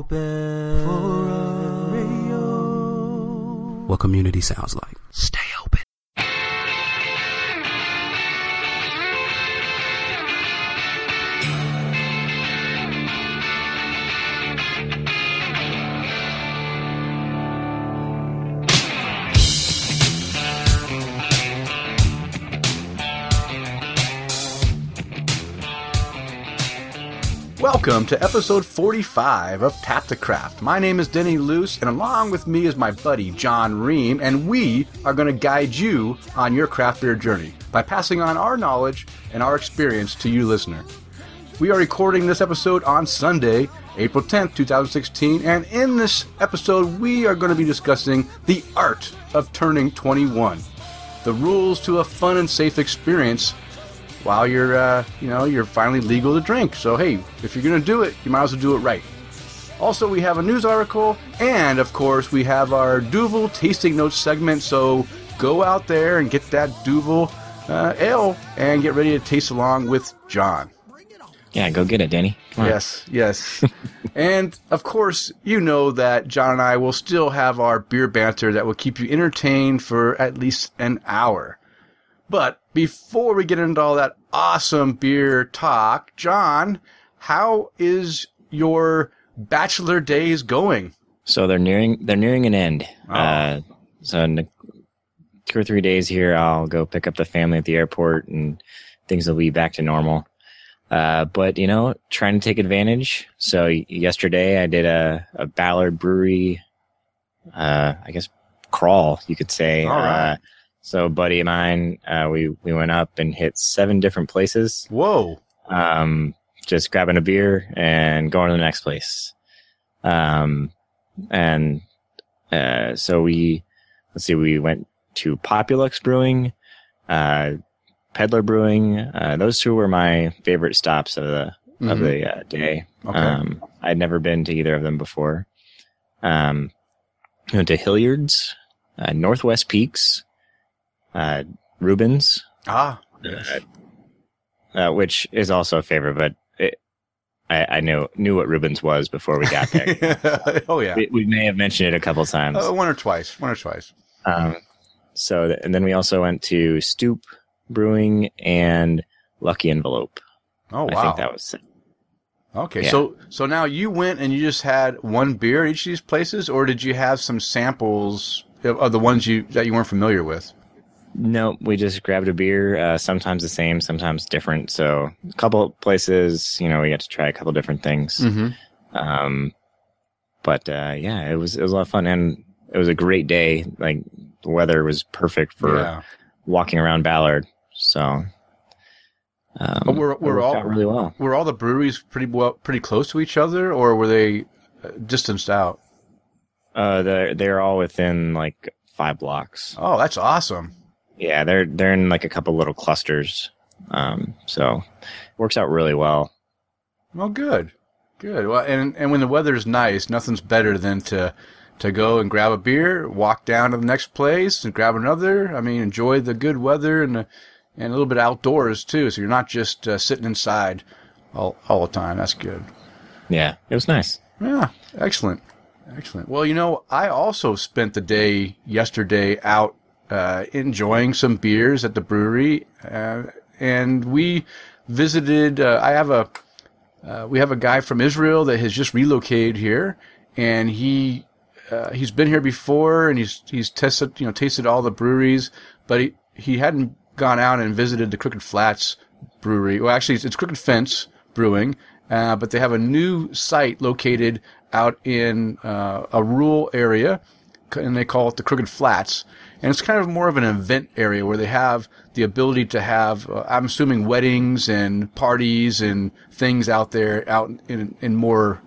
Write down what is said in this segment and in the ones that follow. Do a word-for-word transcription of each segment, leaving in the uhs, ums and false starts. open for a radio. What community sounds like. Stay open. Welcome to episode forty-five of Tap to Craft. My name is Denny Luce, and along with me is my buddy John Ream, and we are going to guide you on your craft beer journey by passing on our knowledge and our experience to you, listener. We are recording this episode on Sunday, April tenth, two thousand sixteen, and in this episode, we are going to be discussing the art of turning twenty-one, the rules to a fun and safe experience while you're, uh, you know, you're finally legal to drink. So, hey, if you're going to do it, you might as well do it right. Also, we have a news article, and, of course, we have our Duvel Tasting Notes segment. So go out there and get that Duvel uh, ale and get ready to taste along with John. Yeah, go get it, Danny. Come on. Yes, yes. And, of course, you know that John and I will still have our beer banter that will keep you entertained for at least an hour. But before we get into all that awesome beer talk, John, how is your bachelor days going? So they're nearing they're nearing an end. Oh. Uh, so in two or three days here, I'll go pick up the family at the airport, and things will be back to normal. Uh, but you know, trying to take advantage. So yesterday, I did a, a Ballard Brewery, uh, I guess crawl, you could say. All right. Uh, So a buddy of mine, uh, we, we went up and hit seven different places. Whoa. Um, just grabbing a beer and going to the next place. Um, and, uh, so we, let's see, we went to Populux Brewing, uh, Peddler Brewing. Uh, those two were my favorite stops of the, mm-hmm. of the uh, day. Okay. Um, I'd never been to either of them before. Um, we went to Hilliard's, uh, Northwest Peaks. Uh, Rubens. Ah, yes. uh, uh, which is also a favorite, but it, I, I knew knew what Rubens was before we got there. So oh yeah, we, we may have mentioned it a couple times, uh, one or twice, one or twice. Um, so th- and then we also went to Stoop Brewing and Lucky Envelope. Oh wow, I think that was okay. Yeah. So so now you went and you just had one beer at each of these places, or did you have some samples of the ones you that you weren't familiar with? No, we just grabbed a beer, uh, sometimes the same, sometimes different. So a couple places, you know, we got to try a couple different things. Mm-hmm. Um, but uh, yeah, it was it was a lot of fun, and it was a great day. Like the weather was perfect for yeah. walking around Ballard. So, um, but we're we're all really well. Were all the breweries pretty well, pretty close to each other, or were they distanced out? Uh, they're they're all within like five blocks. Oh, that's awesome. Yeah, they're they're in like a couple little clusters, um, so it works out really well. Well, good, good. Well, and and when the weather's nice, nothing's better than to to go and grab a beer, walk down to the next place, and grab another. I mean, enjoy the good weather and and a little bit outdoors too. So you're not just uh, sitting inside all all the time. That's good. Yeah, it was nice. Yeah, excellent, excellent. Well, you know, I also spent the day yesterday out. Uh, enjoying some beers at the brewery, uh, and we visited. Uh, I have a uh, we have a guy from Israel that has just relocated here, and he uh, he's been here before, and he's he's tested you know tasted all the breweries, but he he hadn't gone out and visited the Crooked Flats brewery. Well, actually, it's, it's Crooked Fence Brewing, uh, but they have a new site located out in uh, a rural area, and they call it the Crooked Flats. And it's kind of more of an event area where they have the ability to have, uh, I'm assuming, weddings and parties and things out there, out in in more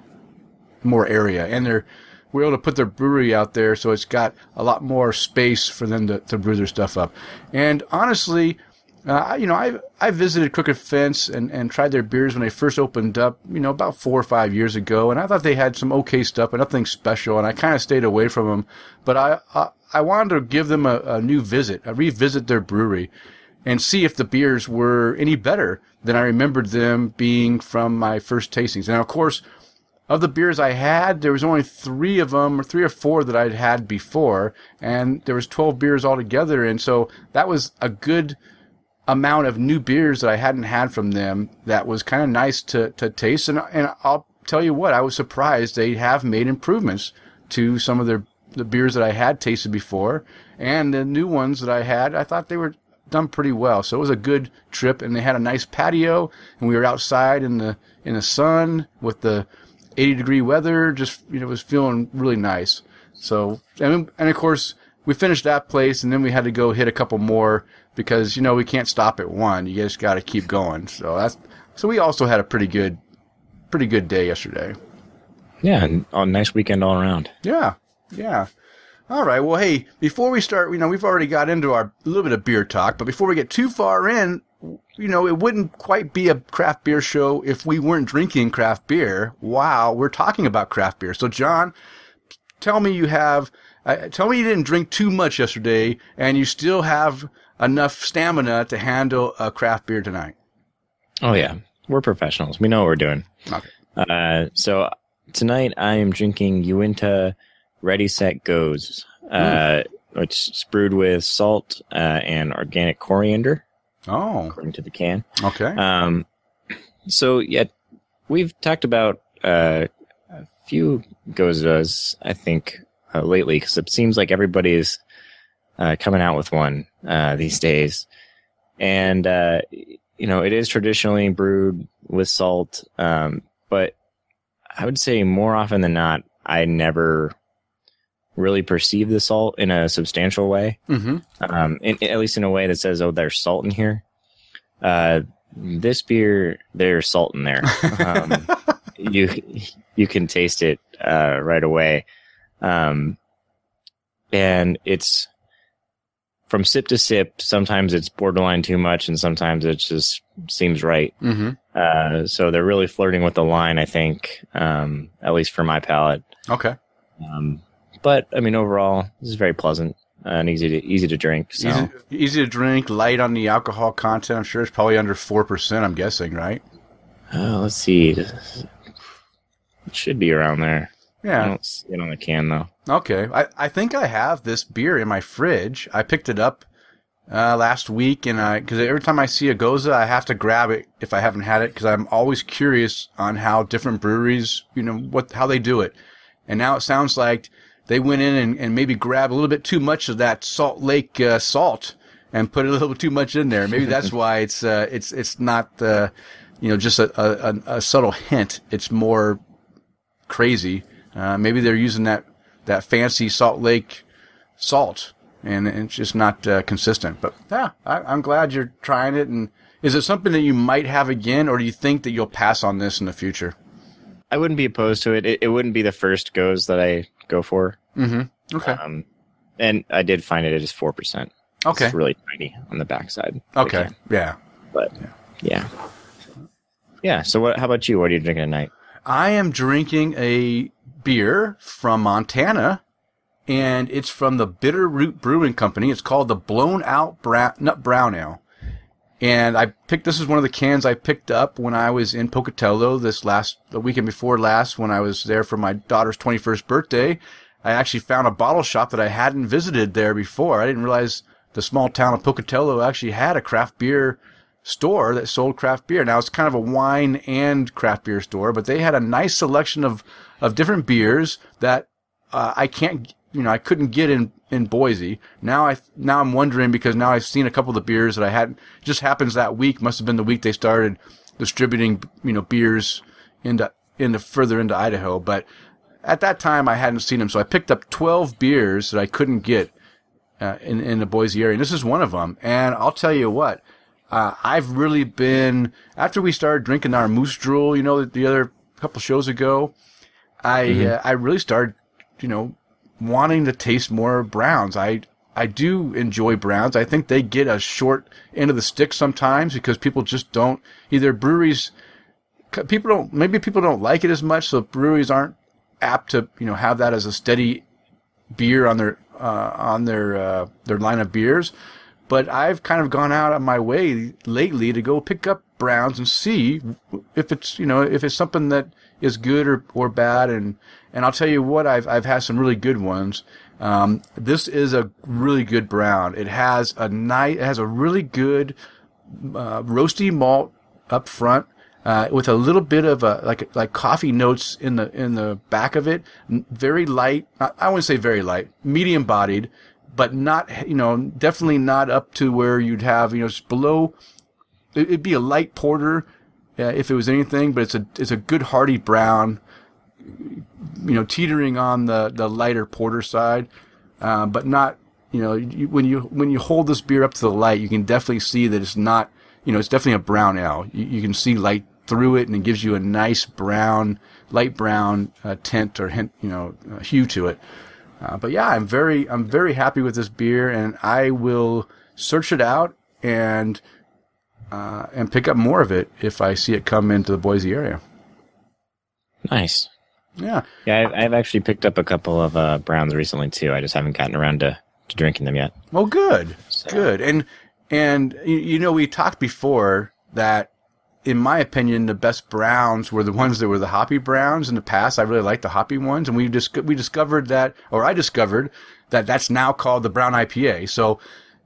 more area. And they're we're able to put their brewery out there, so it's got a lot more space for them to, to brew their stuff up. And honestly, uh, you know, I I visited Crooked Fence and, and tried their beers when they first opened up, you know, about four or five years ago. And I thought they had some okay stuff, but nothing special. And I kind of stayed away from them, but I. I I wanted to give them a, a new visit, a revisit their brewery, and see if the beers were any better than I remembered them being from my first tastings. And, of course, of the beers I had, there was only three of them, or three or four that I'd had before, and there was twelve beers altogether, and so that was a good amount of new beers that I hadn't had from them that was kind of nice to, to taste, and, and I'll tell you what, I was surprised they have made improvements to some of their the beers that I had tasted before, and the new ones that I had, I thought they were done pretty well, so it was a good trip, and they had a nice patio, and we were outside in the in the sun with the eighty degree weather, just, you know, it was feeling really nice. So, and, and of course, we finished that place, and then we had to go hit a couple more because, you know, we can't stop at one. You just got to keep going. So that's, so we also had a pretty good, pretty good day yesterday. Yeah. And a nice weekend all around. Yeah. Yeah. All right. Well, hey, before we start, you know, we've already got into our little bit of beer talk, but before we get too far in, you know, it wouldn't quite be a craft beer show if we weren't drinking craft beer while we're talking about craft beer. So, John, tell me you have, uh, tell me you didn't drink too much yesterday and you still have enough stamina to handle a craft beer tonight. Oh, yeah. We're professionals. We know what we're doing. Okay. Uh, so, tonight I am drinking Uinta Ready, Set, Goes, uh, which is brewed with salt uh, and organic coriander. Oh, according to the can. Okay. Um, so yeah, we've talked about uh, a few gozas, I think, uh, lately, because it seems like everybody's uh, coming out with one uh, these days, and uh, you know, it is traditionally brewed with salt, um, but I would say more often than not, I never really perceive the salt in a substantial way, mm-hmm. um, in, at least in a way that says, oh, there's salt in here. Uh, this beer, there's salt in there. Um, you you can taste it uh, right away. Um, and it's from sip to sip, sometimes it's borderline too much, and sometimes it just seems right. Mm-hmm. Uh, so they're really flirting with the line, I think, um, at least for my palate. Okay. Um But I mean, overall, this is very pleasant and easy to easy to drink. So. Easy, easy to drink, light on the alcohol content. I'm sure it's probably under four percent. I'm guessing, right? Uh, let's see. It should be around there. Yeah, I don't see it on the can though. Okay, I I think I have this beer in my fridge. I picked it up uh, last week, and I because every time I see a Goza, I have to grab it if I haven't had it because I'm always curious on how different breweries, you know, what how they do it. And now it sounds like they went in and, and maybe grabbed a little bit too much of that Salt Lake uh, salt and put a little bit too much in there. Maybe that's why it's uh, it's it's not uh, you know, just a, a, a subtle hint. It's more crazy. Uh, maybe they're using that, that fancy Salt Lake salt and it's just not uh, consistent. But yeah, I, I'm glad you're trying it. And is it something that you might have again, or do you think that you'll pass on this in the future? I wouldn't be opposed to it. It, it wouldn't be the first goes that I go for. Mm-hmm. Okay. Um, and I did find it. It is four percent. Okay. It's really tiny on the backside. Okay. Yeah. But yeah. yeah. Yeah. So what, how about you? What are you drinking tonight? I am drinking a beer from Montana, and it's from the Bitterroot Brewing Company. It's called the Blown Out Brown, Nut Brown Ale. And I picked, this is one of the cans I picked up when I was in Pocatello this last, the weekend before last, when I was there for my daughter's twenty-first birthday. I actually found a bottle shop that I hadn't visited there before. I didn't realize the small town of Pocatello actually had a craft beer store that sold craft beer. Now it's kind of a wine and craft beer store, but they had a nice selection of, of different beers that, uh, I can't, you know, I couldn't get in, in Boise. Now I, now I'm wondering because now I've seen a couple of the beers that I hadn't, just happens that week, must have been the week they started distributing, you know, beers into, into further into Idaho. But at that time I hadn't seen them. So I picked up twelve beers that I couldn't get, uh, in, in the Boise area. And this is one of them. And I'll tell you what, uh, I've really been, after we started drinking our moose drool, you know, the, the other couple shows ago, I, mm-hmm. uh, I really started, you know, wanting to taste more browns. I I do enjoy browns. I think they get a short end of the stick sometimes because people just don't, either breweries, people don't, maybe people don't like it as much, so breweries aren't apt to, you know, have that as a steady beer on their uh, on their uh, their line of beers. But I've kind of gone out of my way lately to go pick up browns and see if it's, you know, if it's something that is good or, or bad. And, and I'll tell you what, I've, I've had some really good ones. Um, this is a really good brown. It has a nice, it has a really good, uh, roasty malt up front, uh, with a little bit of a, like, like coffee notes in the, in the back of it. Very light. I, I wouldn't say very light, medium bodied, but not, you know, definitely not up to where you'd have, you know, it's below, it'd be a light porter, uh, if it was anything, but it's a, it's a good hearty brown, you know, teetering on the, the lighter porter side, um, but not, you know, you, when you, when you hold this beer up to the light, you can definitely see that it's not, you know, it's definitely a brown ale. You, you can see light through it, and it gives you a nice brown, light brown, uh, tint or hint, you know, uh, hue to it. Uh, but yeah, I'm very, I'm very happy with this beer, and I will search it out and, uh, and pick up more of it if I see it come into the Boise area. Nice. Yeah. Yeah, I've, I've actually picked up a couple of uh, browns recently, too. I just haven't gotten around to, to drinking them yet. Well, good. So. Good. And, and you know, we talked before that, in my opinion, the best browns were the ones that were the hoppy browns. In the past, I really liked the hoppy ones. And we just, we discovered that, or I discovered that that's now called the brown I P A. So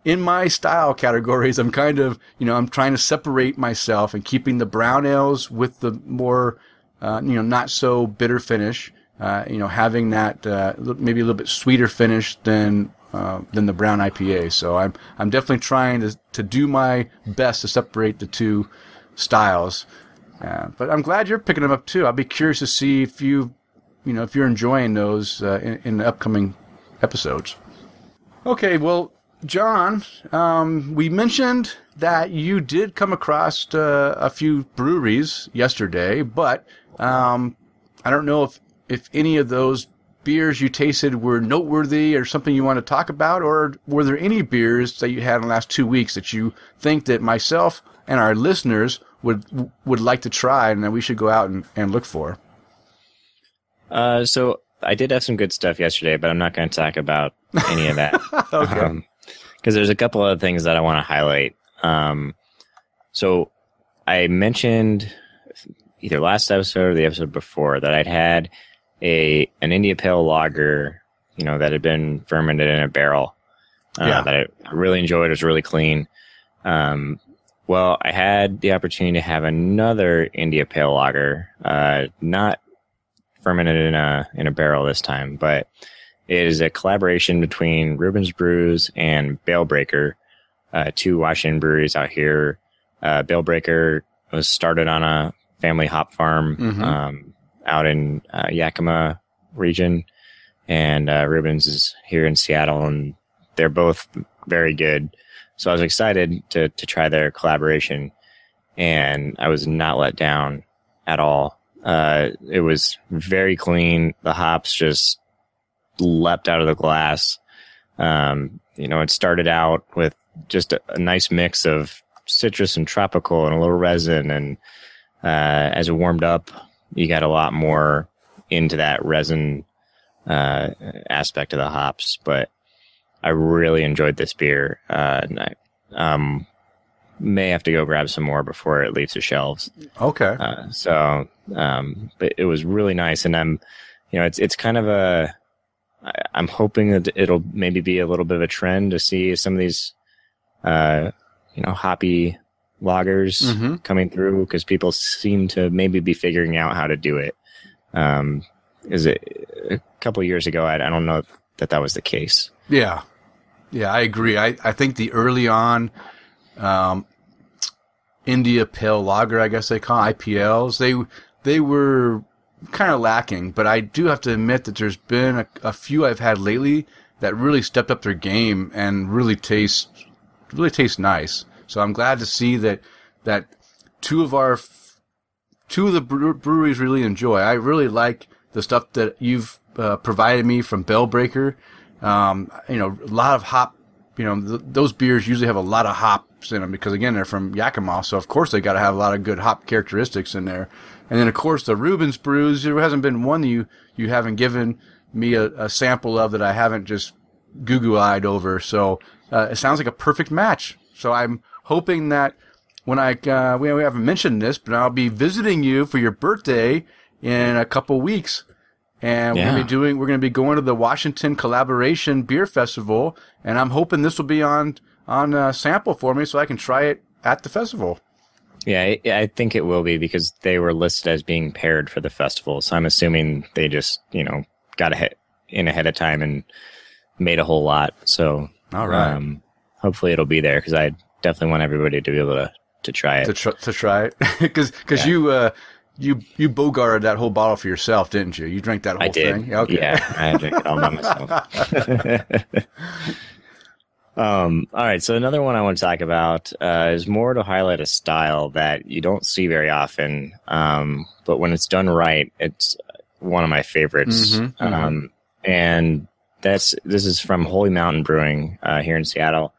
in my style categories, I'm kind of, you know, I'm trying to separate myself and keeping the brown ales with the more... Uh, you know, not so bitter finish, uh, you know, having that, uh, maybe a little bit sweeter finish than, uh, than the brown I P A. So I'm, I'm definitely trying to, to do my best to separate the two styles. Uh, but I'm glad you're picking them up too. I'll be curious to see if you, you know, if you're enjoying those, uh, in, in the upcoming episodes. Okay. Well, John, um, we mentioned that you did come across, uh, a few breweries yesterday, but, Um, I don't know if, if any of those beers you tasted were noteworthy or something you want to talk about, or were there any beers that you had in the last two weeks that you think that myself and our listeners would, would like to try and that we should go out and, and look for? Uh, so I did have some good stuff yesterday, but I'm not going to talk about any of that. Okay. Um, 'cause there's a couple other things that I want to highlight. Um, so I mentioned either last episode or the episode before that I'd had a an India Pale Lager, you know, that had been fermented in a barrel, uh, yeah. that I really enjoyed. It was really clean. Um, well, I had the opportunity to have another India Pale Lager, uh, not fermented in a in a barrel this time, but it is a collaboration between Rubens Brews and Bale Breaker, uh, two Washington breweries out here. Uh, Bale Breaker was started on a family hop farm, mm-hmm. um, out in uh, Yakima region, and uh, Rubens is here in Seattle, and they're both very good. So I was excited to to try their collaboration, and I was not let down at all. Uh, it was very clean. The hops just leapt out of the glass. Um, you know, it started out with just a, a nice mix of citrus and tropical and a little resin, and Uh, as it warmed up, you got a lot more into that resin uh, aspect of the hops. But I really enjoyed this beer. Uh, and I um, may have to go grab some more before it leaves the shelves. Okay. Uh, so, um, but it was really nice, and I'm, you know, it's it's kind of a. I'm hoping that it'll maybe be a little bit of a trend to see some of these, uh, you know, hoppy lagers mm-hmm. coming through, because people seem to maybe be figuring out how to do it. Um, is it a couple of years ago? I, I don't know that that was the case. Yeah. Yeah, I agree. I, I think the early on, um, India Pale Lager, I guess they call it, I P Ls, they, they were kind of lacking, but I do have to admit that there's been a, a few I've had lately that really stepped up their game and really taste, really taste nice. So I'm glad to see that that two of our two of the breweries really enjoy. I really like the stuff that you've uh, provided me from Bale Breaker. Um, you know, a lot of hop. You know, th- those beers usually have a lot of hops in them because, again, they're from Yakima, so of course they got to have a lot of good hop characteristics in there. And then of course the Rubens brews. There hasn't been one that you you haven't given me a, a sample of that I haven't just goo-goo-eyed over. So uh, it sounds like a perfect match. So I'm hoping that when I, uh, we, we haven't mentioned this, but I'll be visiting you for your birthday in a couple weeks. And yeah. we're going to be doing, we're going to be going to the Washington Collaboration Beer Festival. And I'm hoping this will be on, on a sample for me so I can try it at the festival. Yeah, I think it will be because they were listed as being paired for the festival. So I'm assuming they just, you know, got ahead, in ahead of time and made a whole lot. So all right. Um, hopefully it'll be there because I definitely want everybody to be able to, to try it. To, tr- to try it. Because yeah. you, uh, you you bogarted that whole bottle for yourself, didn't you? You drank that whole I did. thing? Okay. Yeah, I drank it all by myself. Um, all right, so another one I want to talk about uh, is more to highlight a style that you don't see very often, um, but when it's done right, it's one of my favorites. Mm-hmm, mm-hmm. Um, and that's this is from Holy Mountain Brewing uh, here in Seattle.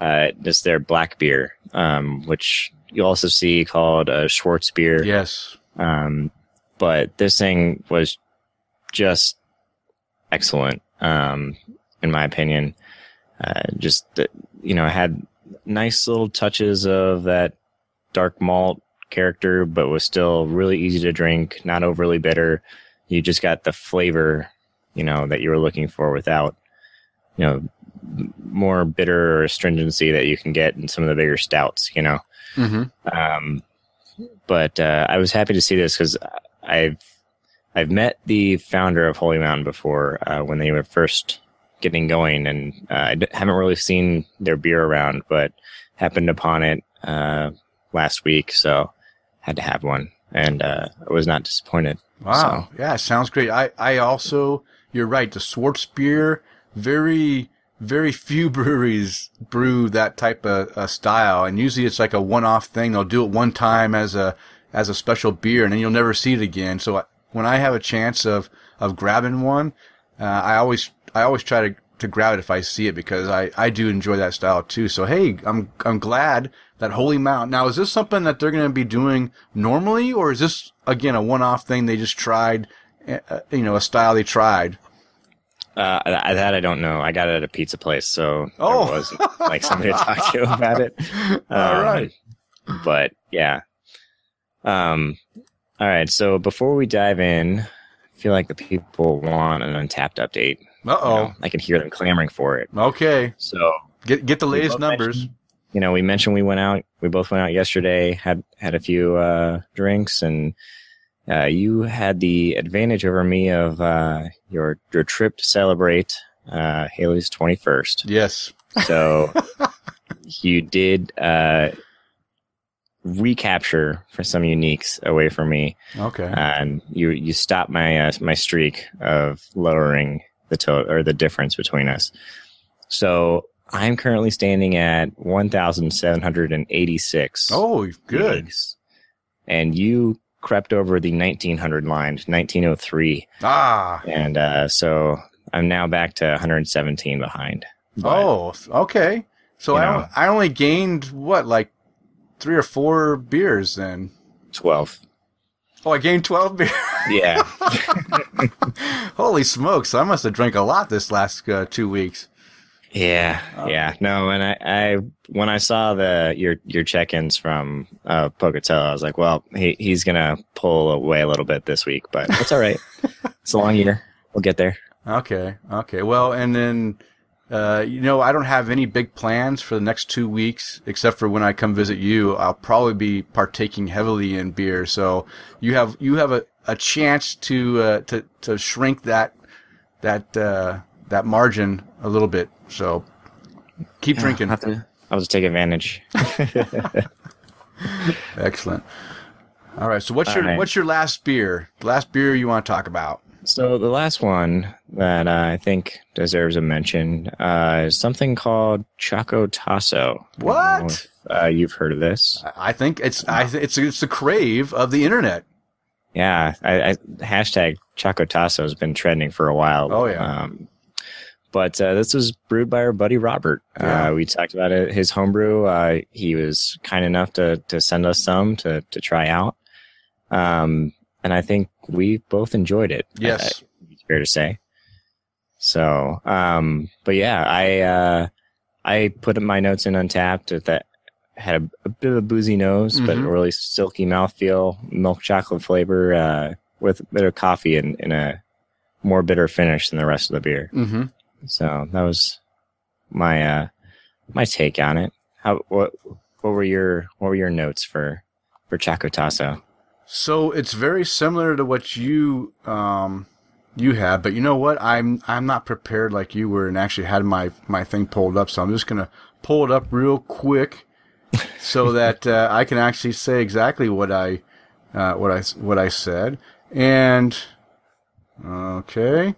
Uh, this is their black beer, um, which you also see called a Schwarz beer. Yes. Um, but this thing was just excellent, um, in my opinion. Uh, just, you know, had nice little touches of that dark malt character, but was still really easy to drink, not overly bitter. You just got the flavor, you know, that you were looking for without, you know, more bitter or astringency that you can get in some of the bigger stouts, you know. Mm-hmm. Um, but uh, I was happy to see this because I've, I've met the founder of Holy Mountain before uh, when they were first getting going, and uh, I d- haven't really seen their beer around, but happened upon it uh, last week, so had to have one, and uh, I was not disappointed. Wow, so. Yeah, sounds great. I, I also, you're right, the Schwarz beer, very, very few breweries brew that type of uh, style, and usually it's like a one-off thing. They'll do it one time as a as a special beer, and then you'll never see it again. So I, when I have a chance of, of grabbing one, uh, I always... I always try to, to grab it if I see it because I, I do enjoy that style too. So, hey, I'm I'm glad that Holy Mountain. Now, is this something that they're going to be doing normally, or is this, again, a one-off thing they just tried, uh, you know, a style they tried? Uh, that I don't know. I got it at a pizza place, so oh. there wasn't like, somebody to talk to about it. All um, right. But, yeah. Um. All right, so before we dive in, I feel like the people want an Untappd update. Uh-oh. You know, I can hear them clamoring for it. Okay. So get get the latest numbers. You know, we mentioned we went out, we both went out yesterday, had had a few uh, drinks, and uh, you had the advantage over me of uh, your your trip to celebrate uh, Haley's twenty-first. Yes. So you did uh, recapture for some uniques away from me. Okay. And you you stopped my uh, my streak of lowering the total or the difference between us. So I'm currently standing at one thousand seven hundred eighty-six. Oh, good. Weeks, and you crept over the nineteen hundred line, nineteen oh three. Ah. And uh, so I'm now back to one hundred seventeen behind. But, oh, okay. So I, know, I only gained, what, like three or four beers then? twelve. Oh, I gained twelve beers. Yeah. Holy smokes. I must have drank a lot this last uh, two weeks. Yeah. Um, yeah. No, and I, I when I saw the your your check-ins from uh, Pocatello, I was like, well, he he's going to pull away a little bit this week, but it's all right. It's a long year. We'll get there. Okay. Okay. Well, and then, uh, you know, I don't have any big plans for the next two weeks, except for when I come visit you. I'll probably be partaking heavily in beer. So you have you have a... a chance to uh, to to shrink that that uh, that margin a little bit. So keep yeah, drinking. I'll have to, I'll just take advantage. Excellent. All right. So what's All your right. what's your last beer? The last beer you want to talk about? So the last one that uh, I think deserves a mention uh, is something called Chocotaco. What? I don't know if, uh, you've heard of this? I think it's I th- it's it's the crave of the internet. Yeah, I, I, hashtag Chocotaco has been trending for a while. Oh, yeah. Um, but uh, this was brewed by our buddy Robert. Yeah. Uh, we talked about it, his homebrew. Uh, he was kind enough to, to send us some to, to try out. Um, and I think we both enjoyed it. Yes. Uh, it's fair to say. So, um, but yeah, I uh, I put my notes in Untappd that had a, a bit of a boozy nose, mm-hmm. but a really silky mouthfeel, milk chocolate flavor, uh, with their coffee in, in a more bitter finish than the rest of the beer. Mm-hmm. So that was my uh, my take on it. How what what were your what were your notes for for Chocotaco? So it's very similar to what you um, you had, but you know what? I'm I'm not prepared like you were and actually had my, my thing pulled up, so I'm just gonna pull it up real quick so that uh, I can actually say exactly what I uh, what I what I said. And okay,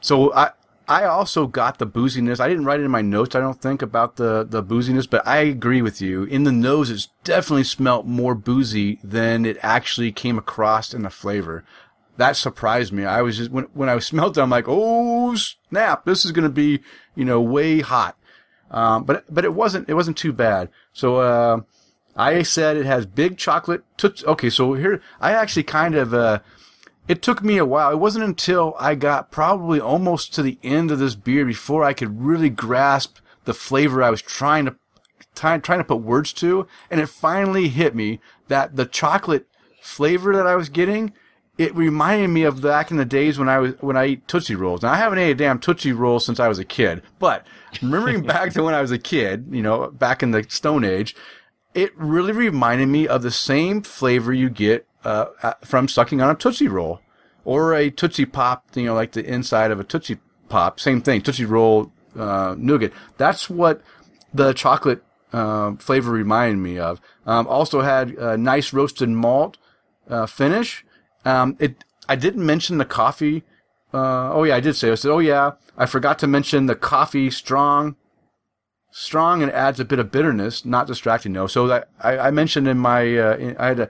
so I I also got the booziness. I didn't write it in my notes, I don't think, about the, the booziness, but I agree with you. In the nose, it's definitely smelt more boozy than it actually came across in the flavor. That surprised me. I was just, when, when I smelled it, I'm like, oh snap, this is going to be, you know, way hot. Um, but, but it wasn't, it wasn't too bad. So, uh, I said it has big chocolate. Toot- okay. So here, I actually kind of, uh, it took me a while. It wasn't until I got probably almost to the end of this beer before I could really grasp the flavor I was trying to trying, trying to put words to, and it finally hit me that the chocolate flavor that I was getting, it reminded me of back in the days when I was when I ate Tootsie Rolls. Now I haven't ate a damn Tootsie Roll since I was a kid, but remembering back to when I was a kid, you know, back in the Stone Age, it really reminded me of the same flavor you get Uh, from sucking on a Tootsie Roll or a Tootsie Pop, you know, like the inside of a Tootsie Pop, same thing, Tootsie Roll uh, nougat. That's what the chocolate uh, flavor reminded me of. Um, also had a nice roasted malt uh, finish. Um, it. I didn't mention the coffee. Uh, oh, yeah, I did say it. I said, oh, yeah, I forgot to mention the coffee strong. Strong and adds a bit of bitterness, not distracting, though. So that I, I mentioned in my uh, in, I had a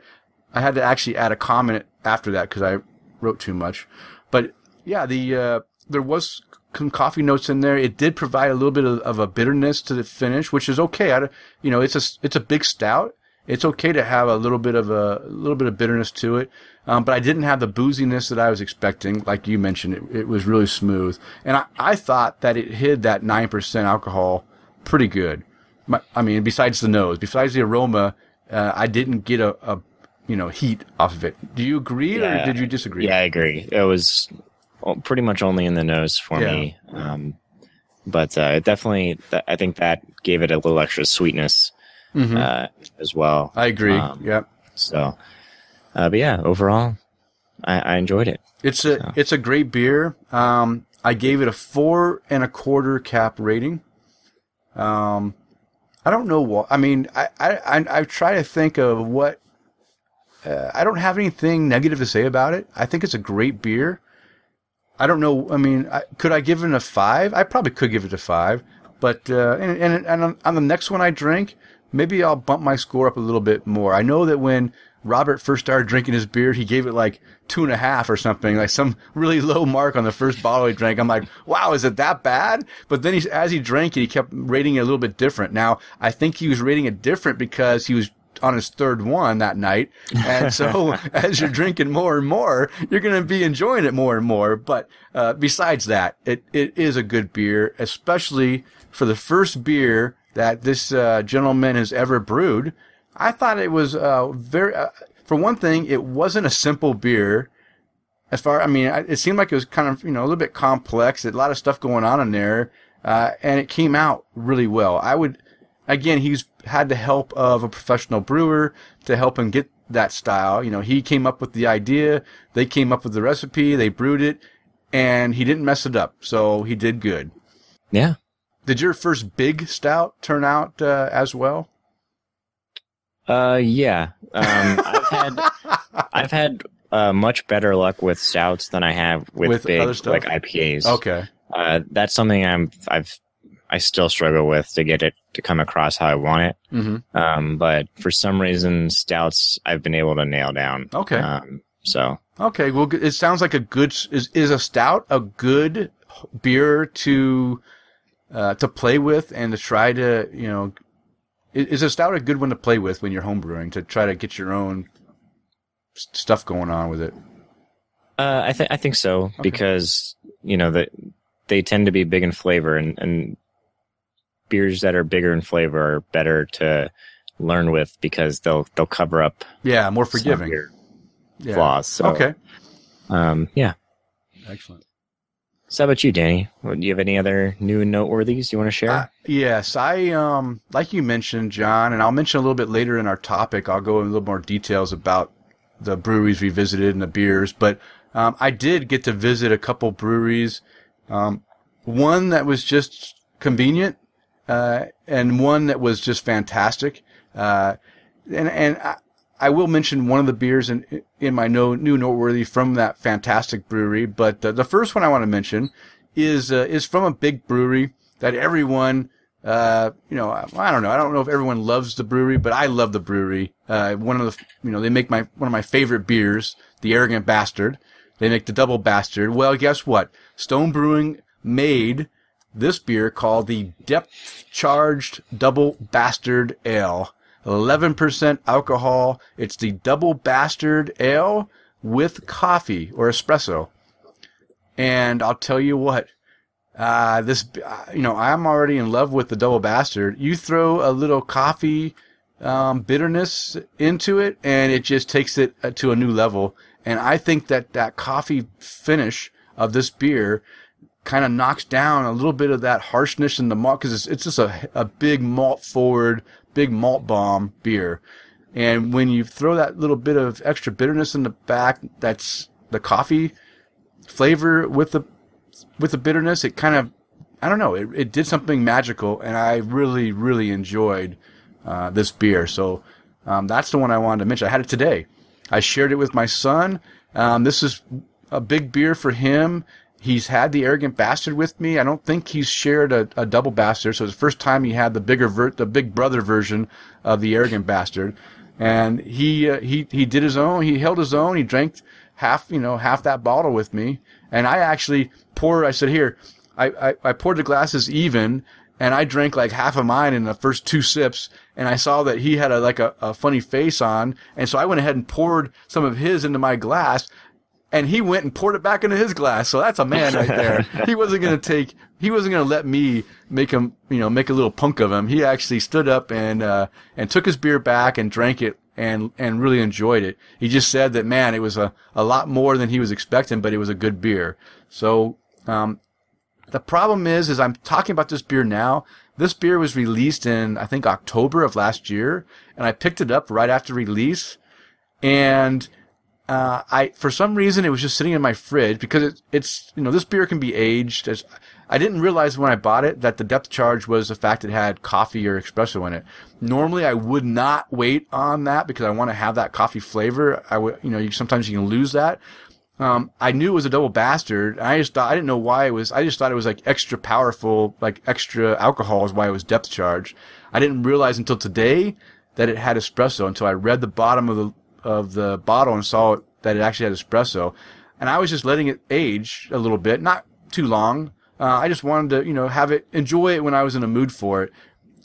I had to actually add a comment after that because I wrote too much. But, yeah, the uh, there was some coffee notes in there. It did provide a little bit of, of a bitterness to the finish, which is okay. I, you know, it's a, it's a big stout. It's okay to have a little bit of a, a little bit of bitterness to it. Um, but I didn't have the booziness that I was expecting. Like you mentioned, it, it was really smooth. And I, I thought that it hid that nine percent alcohol pretty good. My, I mean, besides the nose, besides the aroma, uh, I didn't get a, a you know, heat off of it. Do you agree yeah. or did you disagree? Yeah, I agree. It was pretty much only in the nose for yeah. me. Um, but uh, it definitely, th- I think that gave it a little extra sweetness mm-hmm. uh, as well. I agree. Um, yep. So, uh, but yeah, overall, I, I enjoyed it. It's a so. it's a great beer. Um, I gave it a four and a quarter cap rating. Um, I don't know what, I mean, I, I, I, I try to think of what, Uh, I don't have anything negative to say about it. I think it's a great beer. I don't know. I mean, I, could I give it a five? I probably could give it a five. But uh, and, and and on, on the next one I drink, maybe I'll bump my score up a little bit more. I know that when Robert first started drinking his beer, he gave it like two and a half or something, like some really low mark on the first bottle he drank. I'm like, wow, is it that bad? But then he, as he drank it, he kept rating it a little bit different. Now, I think he was rating it different because he was on his third one that night. And so as you're drinking more and more, you're going to be enjoying it more and more. But uh, besides that, it, it is a good beer, especially for the first beer that this uh, gentleman has ever brewed. I thought it was uh, very, uh, for one thing, it wasn't a simple beer. As far, I mean, it seemed like it was kind of, you know, a little bit complex, a lot of stuff going on in there. Uh, and it came out really well. I would, Again, he's had the help of a professional brewer to help him get that style. You know, he came up with the idea. They came up with the recipe. They brewed it, and he didn't mess it up. So he did good. Yeah. Did your first big stout turn out uh, as well? Uh, yeah. Um, I've had I've had uh, much better luck with stouts than I have with, with big other stuff? Like I P As. Okay. Uh, that's something I'm I've. I still struggle with to get it to come across how I want it. Mm-hmm. Um, but for some reason, stouts I've been able to nail down. Okay. Um, so. Okay. Well, it sounds like a good, is, is a stout a good beer to, uh, to play with and to try to, you know, is, is a stout a good one to play with when you're homebrewing to try to get your own stuff going on with it? Uh, I think, I think so okay. because, you know, the, they tend to be big in flavor and, and, beers that are bigger in flavor are better to learn with because they'll they'll cover up. Yeah, more forgiving. yeah. flaws. So, okay. Um, yeah. Excellent. So how about you, Danny? Do you have any other new noteworthies you want to share? Uh, yes. I, um, like you mentioned, John, and I'll mention a little bit later in our topic, I'll go in a little more details about the breweries we visited and the beers. But um, I did get to visit a couple breweries, um, one that was just convenient uh, and one that was just fantastic. Uh, and and I, I will mention one of the beers in in my no, new noteworthy from that fantastic brewery, but uh, the first one I want to mention is uh, is from a big brewery that everyone, uh, you know, I, I don't know, I don't know if everyone loves the brewery, but I love the brewery. Uh, one of the, you know, they make my one of my favorite beers, the Arrogant Bastard. They make the Double Bastard. Well, guess what? Stone Brewing made this beer called the Depth Charged Double Bastard Ale. eleven percent alcohol. It's the Double Bastard Ale with coffee or espresso. And I'll tell you what, uh, this, you know, I'm already in love with the Double Bastard. You throw a little coffee, um, bitterness into it and it just takes it to a new level. And I think that that coffee finish of this beer kind of knocks down a little bit of that harshness in the malt, because it's, it's just a, a big malt forward, big malt bomb beer. And when you throw that little bit of extra bitterness in the back, that's the coffee flavor with the with the bitterness, it kind of, I don't know, it, it did something magical, and I really, really enjoyed uh, this beer. So um, that's the one I wanted to mention. I had it today. I shared it with my son. Um, this is a big beer for him. He's had the Arrogant Bastard with me. I don't think he's shared a, a Double Bastard, so it's the first time he had the bigger, ver- the Big Brother version of the Arrogant Bastard. And he uh, he he did his own. He held his own. He drank half, you know, half that bottle with me. And I actually poured. I said, "Here," I, I I poured the glasses even, and I drank like half of mine in the first two sips. And I saw that he had a like a, a funny face on, and so I went ahead and poured some of his into my glass. And he went and poured it back into his glass. So that's a man right there. He wasn't going to take, he wasn't going to let me make him, you know, make a little punk of him. He actually stood up and, uh, and took his beer back and drank it and, and really enjoyed it. He just said that, man, it was a, a lot more than he was expecting, but it was a good beer. So, um, the problem is, is I'm talking about this beer now. This beer was released in, I think, October of last year. And I picked it up right after release. And, Uh, I, for some reason, it was just sitting in my fridge because it, it's, you know, this beer can be aged. It's, I didn't realize when I bought it that the depth charge was the fact it had coffee or espresso in it. Normally, I would not wait on that because I want to have that coffee flavor. I would, you know, you, sometimes you can lose that. Um, I knew it was a Double Bastard. And I just thought, I didn't know why it was, I just thought it was like extra powerful, like extra alcohol is why it was depth charged. I didn't realize until today that it had espresso until I read the bottom of the, of the bottle and saw it, that it actually had espresso. And I was just letting it age a little bit, not too long. Uh, I just wanted to, you know, have it, enjoy it when I was in a mood for it.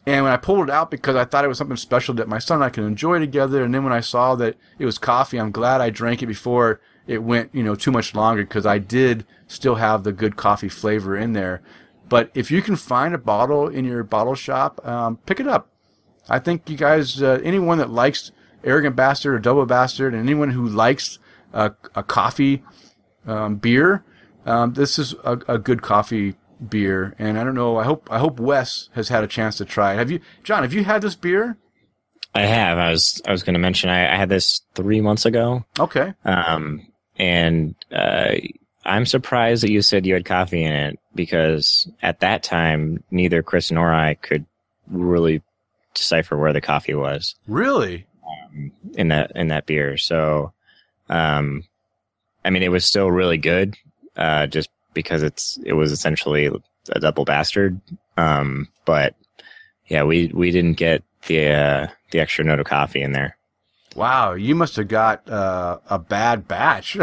And when I pulled it out because I thought it was something special that my son and I could enjoy together. And then when I saw that it was coffee, I'm glad I drank it before it went, you know, too much longer, because I did still have the good coffee flavor in there. But if you can find a bottle in your bottle shop, um, pick it up. I think you guys, uh, anyone that likes Arrogant Bastard or Double Bastard, and anyone who likes uh, a coffee um, beer, um, this is a, a good coffee beer. And I don't know. I hope I hope Wes has had a chance to try it. Have you, John? Have you had this beer? I have. I was I was going to mention I, I had this three months ago. Okay. Um, and uh, I'm surprised that you said you had coffee in it, because at that time neither Chris nor I could really decipher where the coffee was. Really. in that in that beer. So um I mean, it was still really good, uh just because it's it was essentially a Double Bastard, um but yeah, we we didn't get the uh, the extra note of coffee in there. Wow, you must have got uh, a bad batch.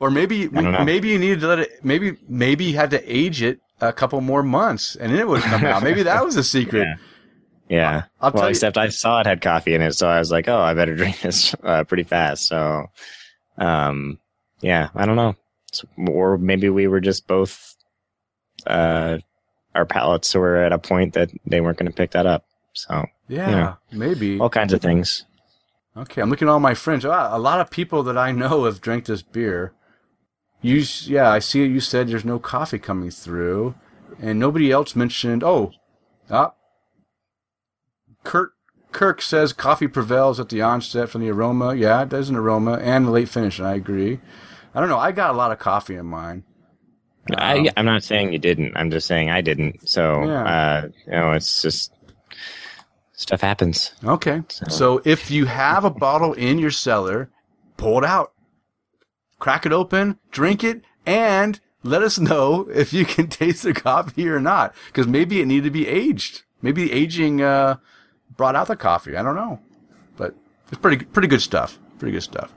Or maybe maybe you needed to let it maybe maybe you had to age it a couple more months and then it would come out. Maybe that was the secret. Yeah. Yeah. I'll well, except you. I saw it had coffee in it, so I was like, "Oh, I better drink this uh, pretty fast." So, um, yeah, I don't know, it's, or maybe we were just both, uh, our palates were at a point that they weren't going to pick that up. So, yeah, you know, maybe all kinds of things. Okay, I'm looking at all my friends. Ah, a lot of people that I know have drank this beer. You, yeah, I see you said there's no coffee coming through, and nobody else mentioned. Oh, ah, Kurt Kirk says coffee prevails at the onset from the aroma. Yeah, it does an aroma and the late finish, and I agree. I don't know. I got a lot of coffee in mine. Uh, I, I'm not saying you didn't. I'm just saying I didn't. So, yeah. uh, you know, it's just stuff happens. Okay. So. so if you have a bottle in your cellar, pull it out. Crack it open, drink it, and let us know if you can taste the coffee or not. Because maybe it needed to be aged. Maybe the aging uh, brought out the coffee. I don't know. But it's pretty pretty good stuff. Pretty good stuff.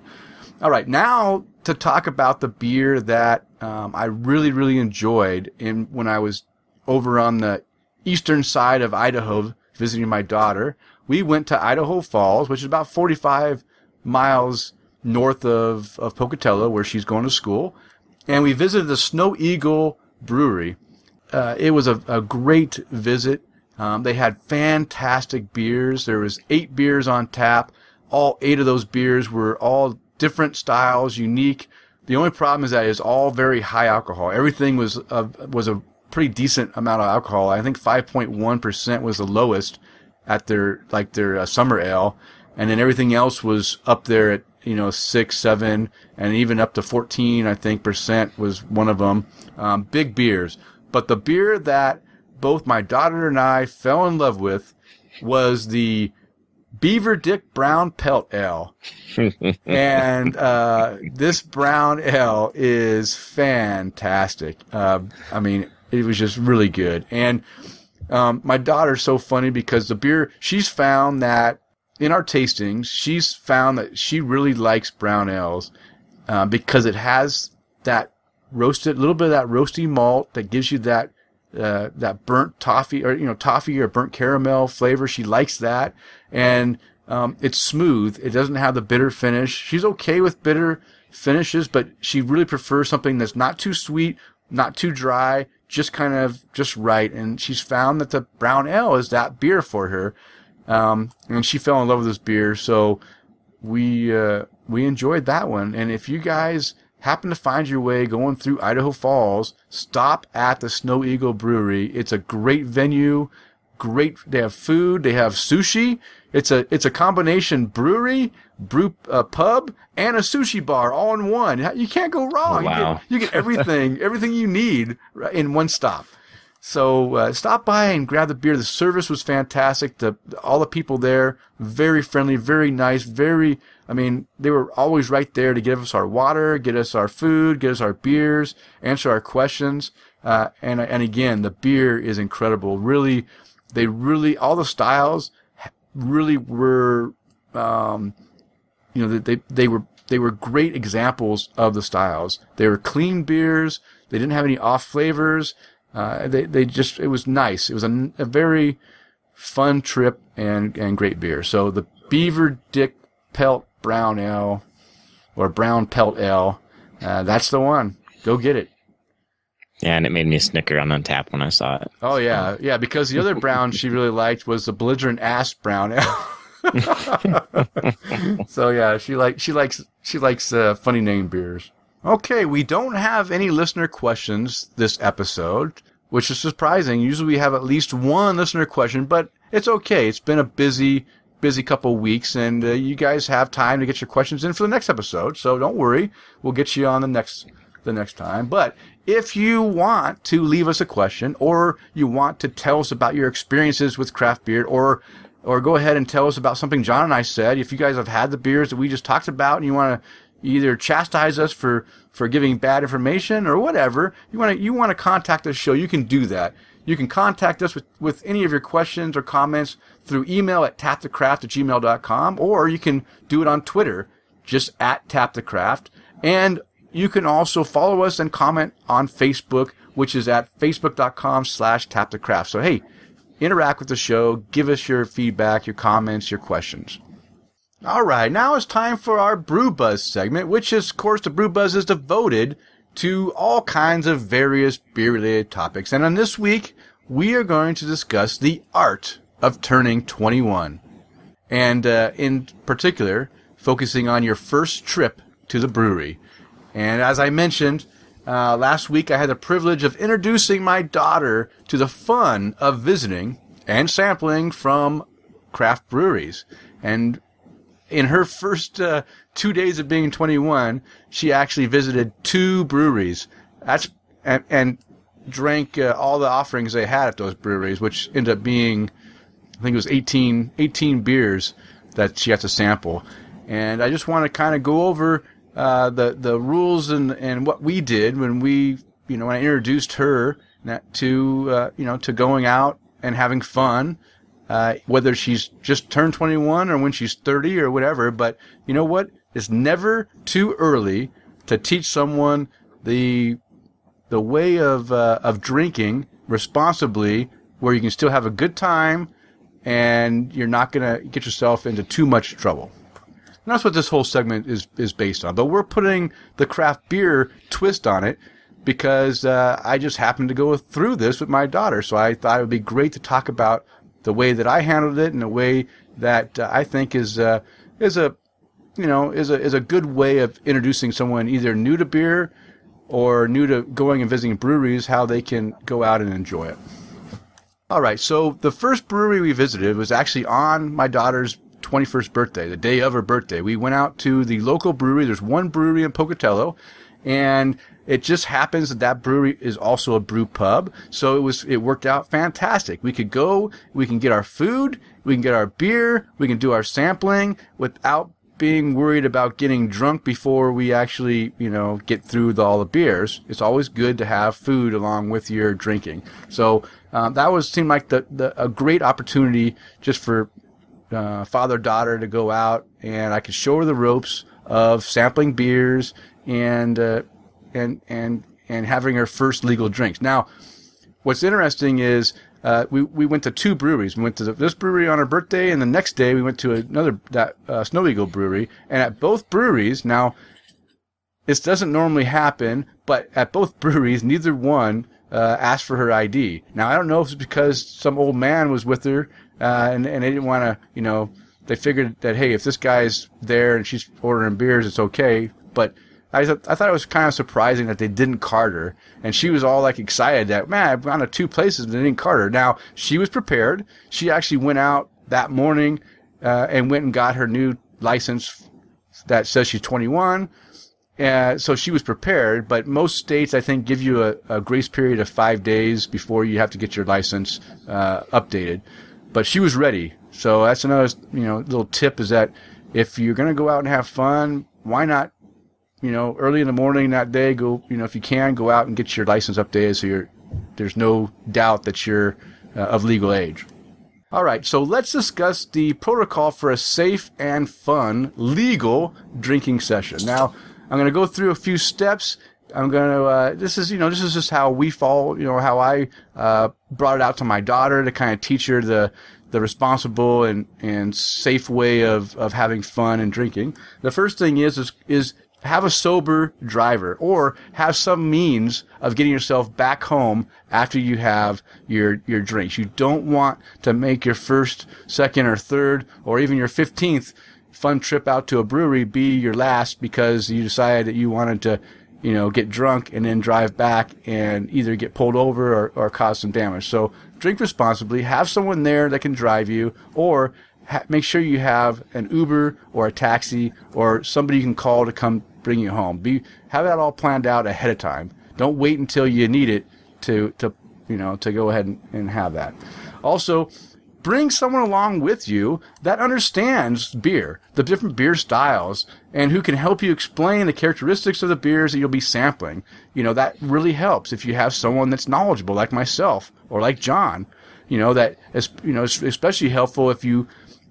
All right. Now to talk about the beer that um, I really, really enjoyed in, when I was over on the eastern side of Idaho visiting my daughter. We went to Idaho Falls, which is about forty-five miles north of, of Pocatello, where she's going to school. And we visited the Snow Eagle Brewery. Uh, it was a, a great visit. Um, they had fantastic beers. There was eight beers on tap. All eight of those beers were all different styles, unique. The only problem is that it's all very high alcohol. Everything was a, was a pretty decent amount of alcohol. I think five point one percent was the lowest at their, like their uh, summer ale. And then everything else was up there at, you know, six, seven, and even up to fourteen, I think, percent was one of them. Um, big beers. But the beer that both my daughter and I fell in love with was the Beaver Dick Brown Pelt Ale. And uh, this brown ale is fantastic. Uh, I mean, it was just really good. And um, my daughter's so funny because the beer, she's found that in our tastings, she's found that she really likes brown ales uh, because it has that roasted, little bit of that roasty malt that gives you that uh, that burnt toffee or you know toffee or burnt caramel flavor. She likes that, and um, it's smooth. It doesn't have the bitter finish. She's okay with bitter finishes, but she really prefers something that's not too sweet, not too dry, just kind of just right. And she's found that the brown ale is that beer for her. Um, and she fell in love with this beer, so we uh, we enjoyed that one. And if you guys happen to find your way going through Idaho Falls, stop at the Snow Eagle Brewery. It's a great venue, great. They have food, they have sushi. It's a it's a combination brewery, brew uh, pub, and a sushi bar all in one. You can't go wrong. Oh, wow. You get, you get everything, everything you need in one stop. So uh, stop by and grab the beer. The service was fantastic. The, all the people there, very friendly, very nice, very, I mean, they were always right there to give us our water, get us our food, get us our beers, answer our questions. Uh, and, and again, the beer is incredible. Really, they really, all the styles really were, um, you know, they, they were, they were great examples of the styles. They were clean beers. They didn't have any off flavors. Uh, they, they just, it was nice. It was a, a very fun trip and, and great beer. So the Beaver Dick Pelt Brown Ale or Brown Pelt Ale, uh, that's the one. Go get it. Yeah, and it made me snicker on Untappd when I saw it. Oh, so. yeah. Yeah, because the other brown she really liked was the Belligerent Ass Brown Ale. So yeah, she likes, she likes, she likes, uh, funny name beers. Okay, we don't have any listener questions this episode, which is surprising. Usually we have at least one listener question, but it's okay. It's been a busy, busy couple weeks, and uh, you guys have time to get your questions in for the next episode. So don't worry, we'll get you on the next, the next time. But if you want to leave us a question, or you want to tell us about your experiences with craft beer, or or go ahead and tell us about something John and I said, if you guys have had the beers that we just talked about, and you want to either chastise us for, for giving bad information or whatever. You want to, you want to contact the show. You can do that. You can contact us with, with any of your questions or comments through email at tap the craft at gmail dot com, or you can do it on Twitter, just at tapthecraft. And you can also follow us and comment on Facebook, which is at facebook dot com slash tapthecraft. So hey, interact with the show. Give us your feedback, your comments, your questions. All right, now it's time for our Brew Buzz segment, which is, of course, the Brew Buzz is devoted to all kinds of various beer-related topics. And on this week, we are going to discuss the art of turning twenty-one. And uh, in particular, focusing on your first trip to the brewery. And as I mentioned, uh, last week I had the privilege of introducing my daughter to the fun of visiting and sampling from craft breweries. And in her first uh, two days of being twenty-one, she actually visited two breweries. That's and, and drank uh, all the offerings they had at those breweries, which ended up being, I think it was eighteen, eighteen beers that she got to sample. And I just want to kind of go over uh, the the rules and, and what we did when we, you know, when I introduced her to, uh, you know, to going out and having fun. Uh, whether she's just turned twenty-one or when she's thirty or whatever. But you know what? It's never too early to teach someone the the way of uh, of drinking responsibly, where you can still have a good time and you're not going to get yourself into too much trouble. And that's what this whole segment is, is based on. But we're putting the craft beer twist on it because uh, I just happened to go through this with my daughter. So I thought it would be great to talk about the way that I handled it, and the way that uh, I think is uh, is a you know is a is a good way of introducing someone either new to beer or new to going and visiting breweries, how they can go out and enjoy it. All right, so the first brewery we visited was actually on my daughter's twenty-first birthday, the day of her birthday. We went out to the local brewery. There's one brewery in Pocatello, and it just happens that that brewery is also a brew pub, so it was it worked out fantastic. We could go, we can get our food, we can get our beer, we can do our sampling without being worried about getting drunk before we actually, you know, get through the, all the beers. It's always good to have food along with your drinking. So um, that was seemed like the, the a great opportunity just for uh, father-daughter to go out, and I could show her the ropes of sampling beers and uh, and and and having her first legal drinks. Now, what's interesting is uh, we we went to two breweries. We went to the, this brewery on her birthday, and the next day we went to another that uh, Snow Eagle Brewery. And at both breweries, now this doesn't normally happen, but at both breweries, neither one uh, asked for her I D. Now I don't know if it's because some old man was with her, uh, and and they didn't want to, you know, they figured that hey, if this guy's there and she's ordering beers, it's okay, but I thought, I thought it was kind of surprising that they didn't card her, and she was all like excited that, man, I've gone to two places and they didn't card her. Now, she was prepared. She actually went out that morning uh, and went and got her new license that says she's twenty-one, uh, so she was prepared, but most states, I think, give you a, a grace period of five days before you have to get your license uh, updated, but she was ready. So that's another, you know, little tip is that if you're going to go out and have fun, why not, you know, early in the morning that day, go, you know, if you can, go out and get your license updated so you're, there's no doubt that you're uh, of legal age. All right, so let's discuss the protocol for a safe and fun legal drinking session. Now, I'm going to go through a few steps. I'm going to, uh, this is, you know, this is just how we fall, you know, how I uh, brought it out to my daughter to kind of teach her the, the responsible and, and safe way of, of having fun and drinking. The first thing is, is, is have a sober driver, or have some means of getting yourself back home after you have your your drinks. You don't want to make your first, second, or third, or even your fifteenth fun trip out to a brewery be your last because you decided that you wanted to, you know, get drunk and then drive back and either get pulled over or, or cause some damage. So drink responsibly. Have someone there that can drive you, or ha- make sure you have an Uber or a taxi or somebody you can call to come bring you home. Be have that all planned out ahead of time. Don't wait until you need it to, to you know, to go ahead and, and have that. Also, bring someone along with you that understands beer, the different beer styles, and who can help you explain the characteristics of the beers that you'll be sampling. You know, that really helps if you have someone that's knowledgeable, like myself or like John. You know, that is, you know, it's especially helpful if you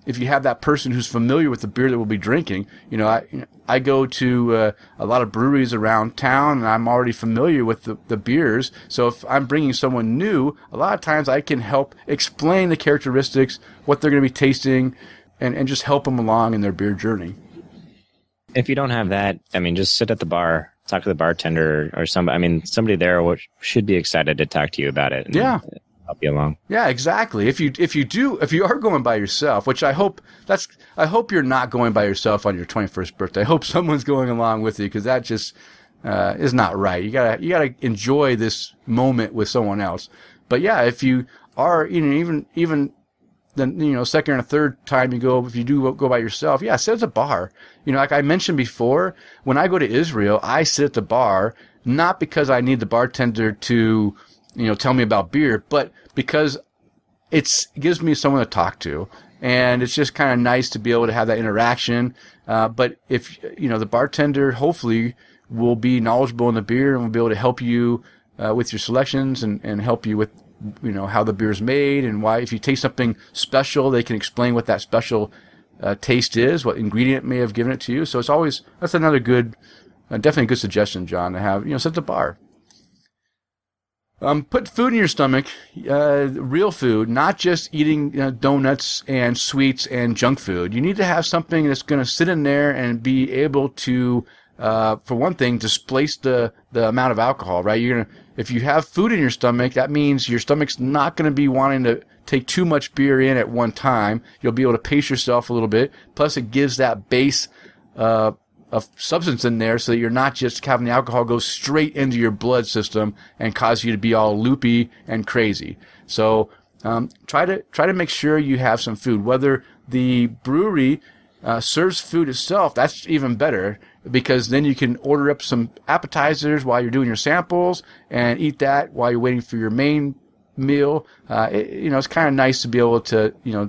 If you have that person who's familiar with the beer that we'll be drinking. You know, I you know, I go to uh, a lot of breweries around town, and I'm already familiar with the, the beers. So if I'm bringing someone new, a lot of times I can help explain the characteristics, what they're going to be tasting, and, and just help them along in their beer journey. If you don't have that, I mean, just sit at the bar, talk to the bartender or somebody. I mean, somebody there should be excited to talk to you about it. And yeah. help you along. Yeah, exactly. If you if you do if you are going by yourself, which I hope that's I hope you're not going by yourself on your twenty-first birthday. I hope someone's going along with you, because that just uh, is not right. You gotta you gotta enjoy this moment with someone else. But yeah, if you are, you know, even even then, you know, second or third time you go, if you do go by yourself, yeah, sit at the bar. You know, like I mentioned before, when I go to Israel, I sit at the bar, not because I need the bartender to, you know, tell me about beer, but because it's, it gives me someone to talk to. And it's just kind of nice to be able to have that interaction. Uh, but if, you know, the bartender hopefully will be knowledgeable in the beer and will be able to help you uh, with your selections and, and help you with, you know, how the beer's made and why. If you taste something special, they can explain what that special uh, taste is, what ingredient may have given it to you. So it's always, that's another good, uh, definitely a good suggestion, John, to have, you know, sit at the bar. Um, put food in your stomach, uh, real food, not just eating, you know, donuts and sweets and junk food. You need to have something that's going to sit in there and be able to, uh, for one thing, displace the, the amount of alcohol, right? You're going to, if you have food in your stomach, that means your stomach's not going to be wanting to take too much beer in at one time. You'll be able to pace yourself a little bit. Plus, it gives that base uh, of substance in there so that you're not just having the alcohol go straight into your blood system and cause you to be all loopy and crazy. So um, try to try to make sure you have some food. Whether the brewery uh, serves food itself, that's even better, because then you can order up some appetizers while you're doing your samples and eat that while you're waiting for your main meal. Uh, it, you know, it's kind of nice to be able to, you know,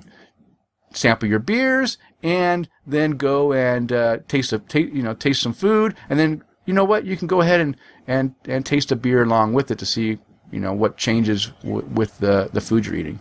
sample your beers and then go and uh, taste a, ta- you know, taste some food. And then, you know what, you can go ahead and, and, and taste a beer along with it to see, you know, what changes w- with the, the food you're eating.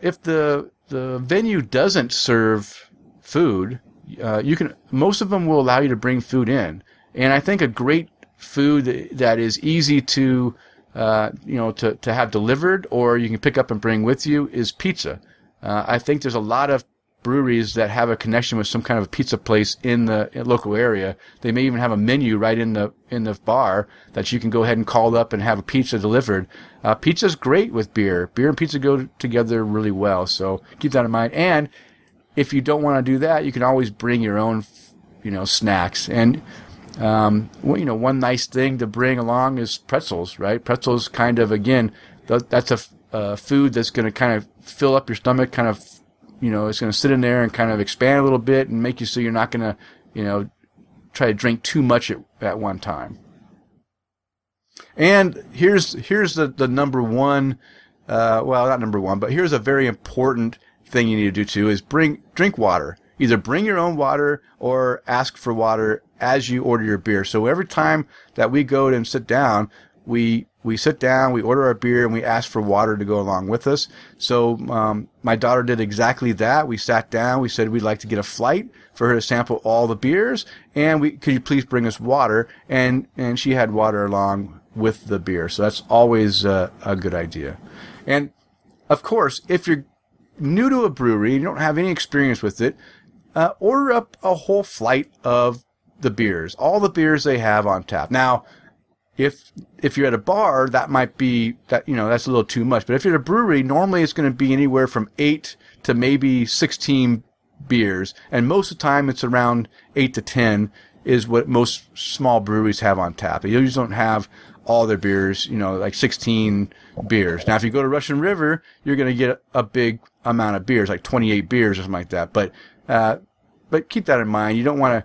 If the the venue doesn't serve food, Uh, you can, most of them will allow you to bring food in. And I think a great food that, that is easy to, uh, you know, to, to have delivered or you can pick up and bring with you is pizza. Uh, I think there's a lot of breweries that have a connection with some kind of a pizza place in the in local area. They may even have a menu right in the, in the bar that you can go ahead and call up and have a pizza delivered. Uh, pizza's great with beer. Beer and pizza go together really well. So keep that in mind. And if you don't want to do that, you can always bring your own, you know, snacks. And, um, well, you know, one nice thing to bring along is pretzels, right? Pretzels kind of, again, th- that's a f- uh, food that's going to kind of fill up your stomach, kind of, you know, it's going to sit in there and kind of expand a little bit and make you so you're not going to, you know, try to drink too much at, at one time. And here's, here's the, the number one, uh, well, not number one, but here's a very important thing you need to do too is bring drink water. Either bring your own water or ask for water as you order your beer. So every time that we go and sit down, we we sit down, we order our beer, and we ask for water to go along with us. So um, my daughter did exactly that. We sat down, we said we'd like to get a flight for her to sample all the beers, and we could you please bring us water? And and she had water along with the beer. So that's always a, a good idea. And of course, if you're new to a brewery, you don't have any experience with it, uh, order up a whole flight of the beers, all the beers they have on tap. Now, if if you're at a bar, that might be, that you know, that's a little too much. But if you're at a brewery, normally it's going to be anywhere from eight to maybe sixteen beers. And most of the time it's around eight to ten is what most small breweries have on tap. They usually don't have all their beers, you know, like sixteen beers. Now, if you go to Russian River, you're going to get a big amount of beers, like twenty-eight beers or something like that. But, uh, but keep that in mind. You don't want to,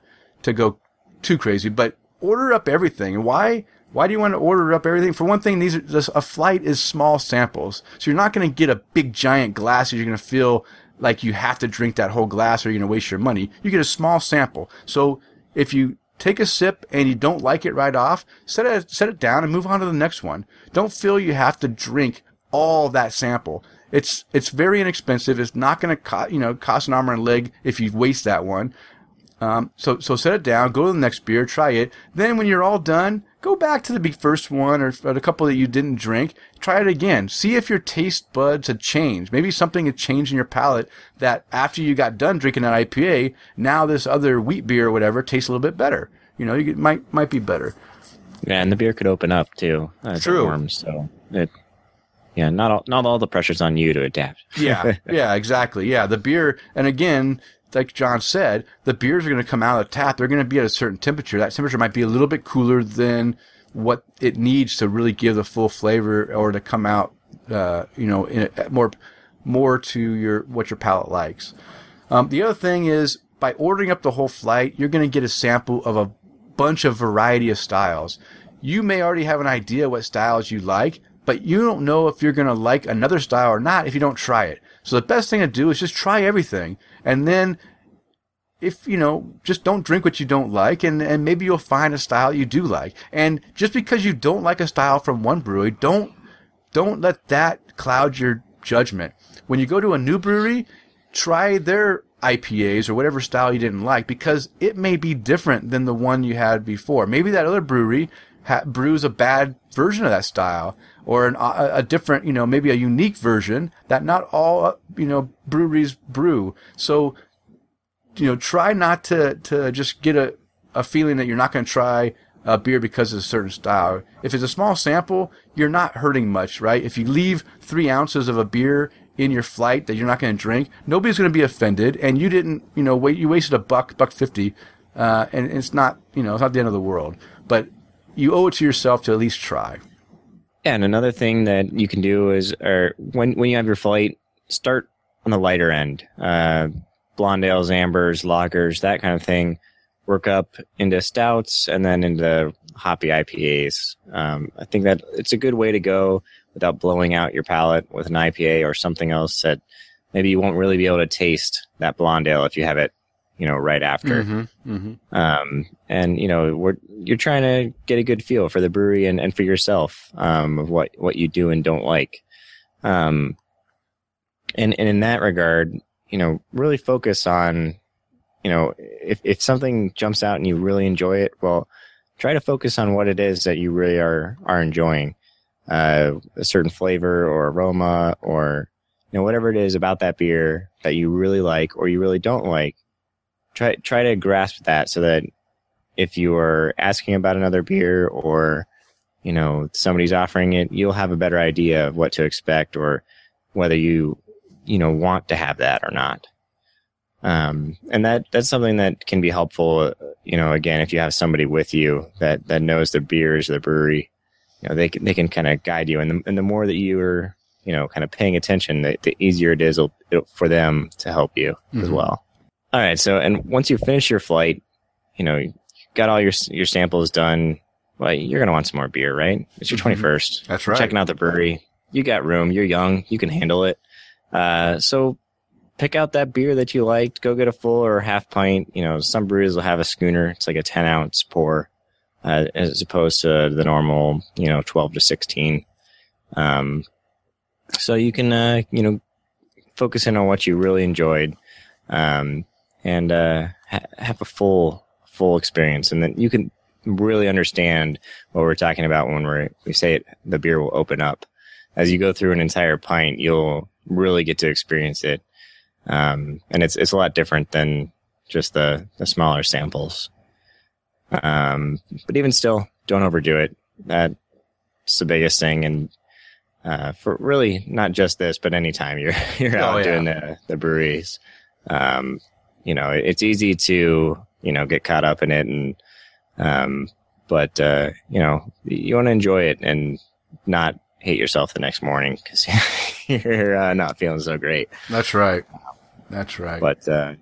to go too crazy, but order up everything. And why, why do you want to order up everything? For one thing, these are just, a flight is small samples. So you're not going to get a big giant glass that you're going to feel like you have to drink that whole glass or you're going to waste your money. You get a small sample. So if you take a sip and you don't like it right off, set it, set it down and move on to the next one. Don't feel you have to drink all that sample. It's, it's very inexpensive. It's not going to cost, you know, cost an arm and a leg if you waste that one. Um, so, so set it down, go to the next beer, try it. Then when you're all done, go back to the first one or, or a couple that you didn't drink. Try it again. See if your taste buds had changed. Maybe something had changed in your palate that after you got done drinking that I P A, now this other wheat beer or whatever tastes a little bit better. You know, it might, might be better. Yeah. And the beer could open up too. Uh, True. Warm, so it, Yeah, not all, not all the pressure's on you to adapt. yeah, yeah, exactly. Yeah, the beer, and again, like John said, the beers are going to come out of the tap. They're going to be at a certain temperature. That temperature might be a little bit cooler than what it needs to really give the full flavor or to come out, uh, you know, in a, more more to your what your palate likes. Um, the other thing is, by ordering up the whole flight, you're going to get a sample of a bunch of variety of styles. You may already have an idea what styles you like, but you don't know if you're going to like another style or not if you don't try it. So the best thing to do is just try everything. And then, if, you know, just don't drink what you don't like, and, and maybe you'll find a style you do like. And just because you don't like a style from one brewery, don't, don't let that cloud your judgment. When you go to a new brewery, try their I P As or whatever style you didn't like, because it may be different than the one you had before. Maybe that other brewery ha- brews a bad version of that style, or an, a, a different, you know, maybe a unique version that not all, you know, breweries brew. So, you know, try not to, to just get a, a feeling that you're not going to try a beer because of a certain style. If it's a small sample, you're not hurting much, right? If you leave three ounces of a beer in your flight that you're not going to drink, nobody's going to be offended, and you didn't, you know, wait, you wasted a buck, buck fifty, uh, and, and it's not, you know, it's not the end of the world. But you owe it to yourself to at least try. Yeah, and another thing that you can do is, or when when you have your flight, start on the lighter end. Uh, blonde ales, ambers, lagers, that kind of thing. Work up into stouts and then into hoppy I P As. Um, I think that it's a good way to go without blowing out your palate with an I P A or something else that maybe you won't really be able to taste that blonde ale if you have it, you know, right after. Mm-hmm, mm-hmm. Um, and, you know, we're, you're trying to get a good feel for the brewery and, and for yourself, um, of what, what you do and don't like. Um, and, and in that regard, you know, really focus on, you know, if, if something jumps out and you really enjoy it, well, try to focus on what it is that you really are, are enjoying, uh, a certain flavor or aroma or, you know, whatever it is about that beer that you really like or you really don't like. Try try to grasp that so that if you are asking about another beer or, you know, somebody's offering it, you'll have a better idea of what to expect or whether you, you know, want to have that or not. Um, and that, that's something that can be helpful, you know, again, if you have somebody with you that, that knows the beers, the brewery, you know, they can, they can kind of guide you. And the, and the more that you are, you know, kind of paying attention, the, the easier it is for them to help you mm-hmm. as well. All right. So, and once you finish your flight, you know, you got all your your samples done. Well, you're going to want some more beer, right? It's your mm-hmm. twenty-first. That's right. You're checking out the brewery. You got room. You're young. You can handle it. Uh, so pick out that beer that you liked. Go get a full or half pint. You know, some breweries will have a schooner. It's like a ten ounce pour, uh, as opposed to the normal, you know, twelve to sixteen. Um, so you can, uh, you know, focus in on what you really enjoyed. Um, And uh, ha- have a full, full experience, and then you can really understand what we're talking about when we we say it, the beer will open up. As you go through an entire pint, you'll really get to experience it, um, and it's it's a lot different than just the, the smaller samples. Um, but even still, don't overdo it. That's the biggest thing, and uh, for really not just this, but anytime you're you're out oh, yeah. doing the, the breweries. Um, You know, it's easy to, you know, get caught up in it. And, um, but, uh, you know, you want to enjoy it and not hate yourself the next morning because you're uh, not feeling so great. That's right. That's right. But, uh,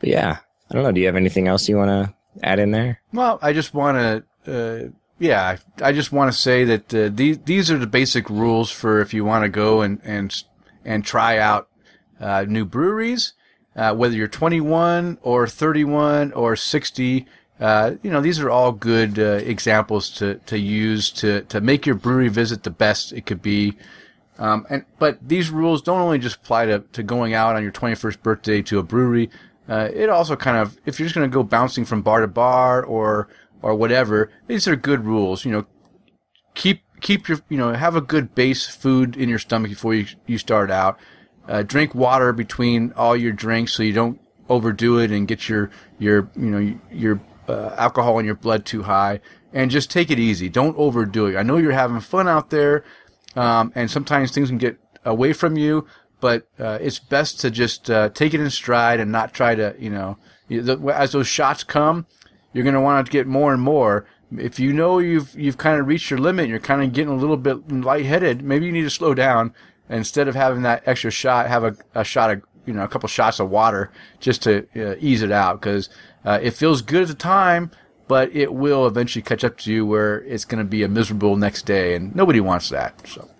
but yeah, I don't know. Do you have anything else you want to add in there? Well, I just want to, uh, yeah, I just want to say that uh, these, these are the basic rules for if you want to go and, and, and try out uh, new breweries. Uh, whether you're twenty-one or thirty-one or sixty, uh, you know, these are all good uh, examples to, to use to, to make your brewery visit the best it could be. Um, and but these rules don't only just apply to, to going out on your twenty-first birthday to a brewery. Uh, it also kind of, if you're just going to go bouncing from bar to bar or or whatever, these are good rules. You know, keep keep your, you know, have a good base food in your stomach before you you start out. Uh, drink water between all your drinks so you don't overdo it and get your, your, you know, your, uh, alcohol in your blood too high, and just take it easy. Don't overdo it. I know you're having fun out there um, and sometimes things can get away from you, but uh, it's best to just uh, take it in stride and not try to, you know, as those shots come, you're going to want to get more and more. If you know you've you've kind of reached your limit, you're kind of getting a little bit lightheaded, maybe you need to slow down. Instead of having that extra shot, have a, a shot of, you know, a couple shots of water just to uh, ease it out, because uh, it feels good at the time, but it will eventually catch up to you where it's going to be a miserable next day, and nobody wants that. So,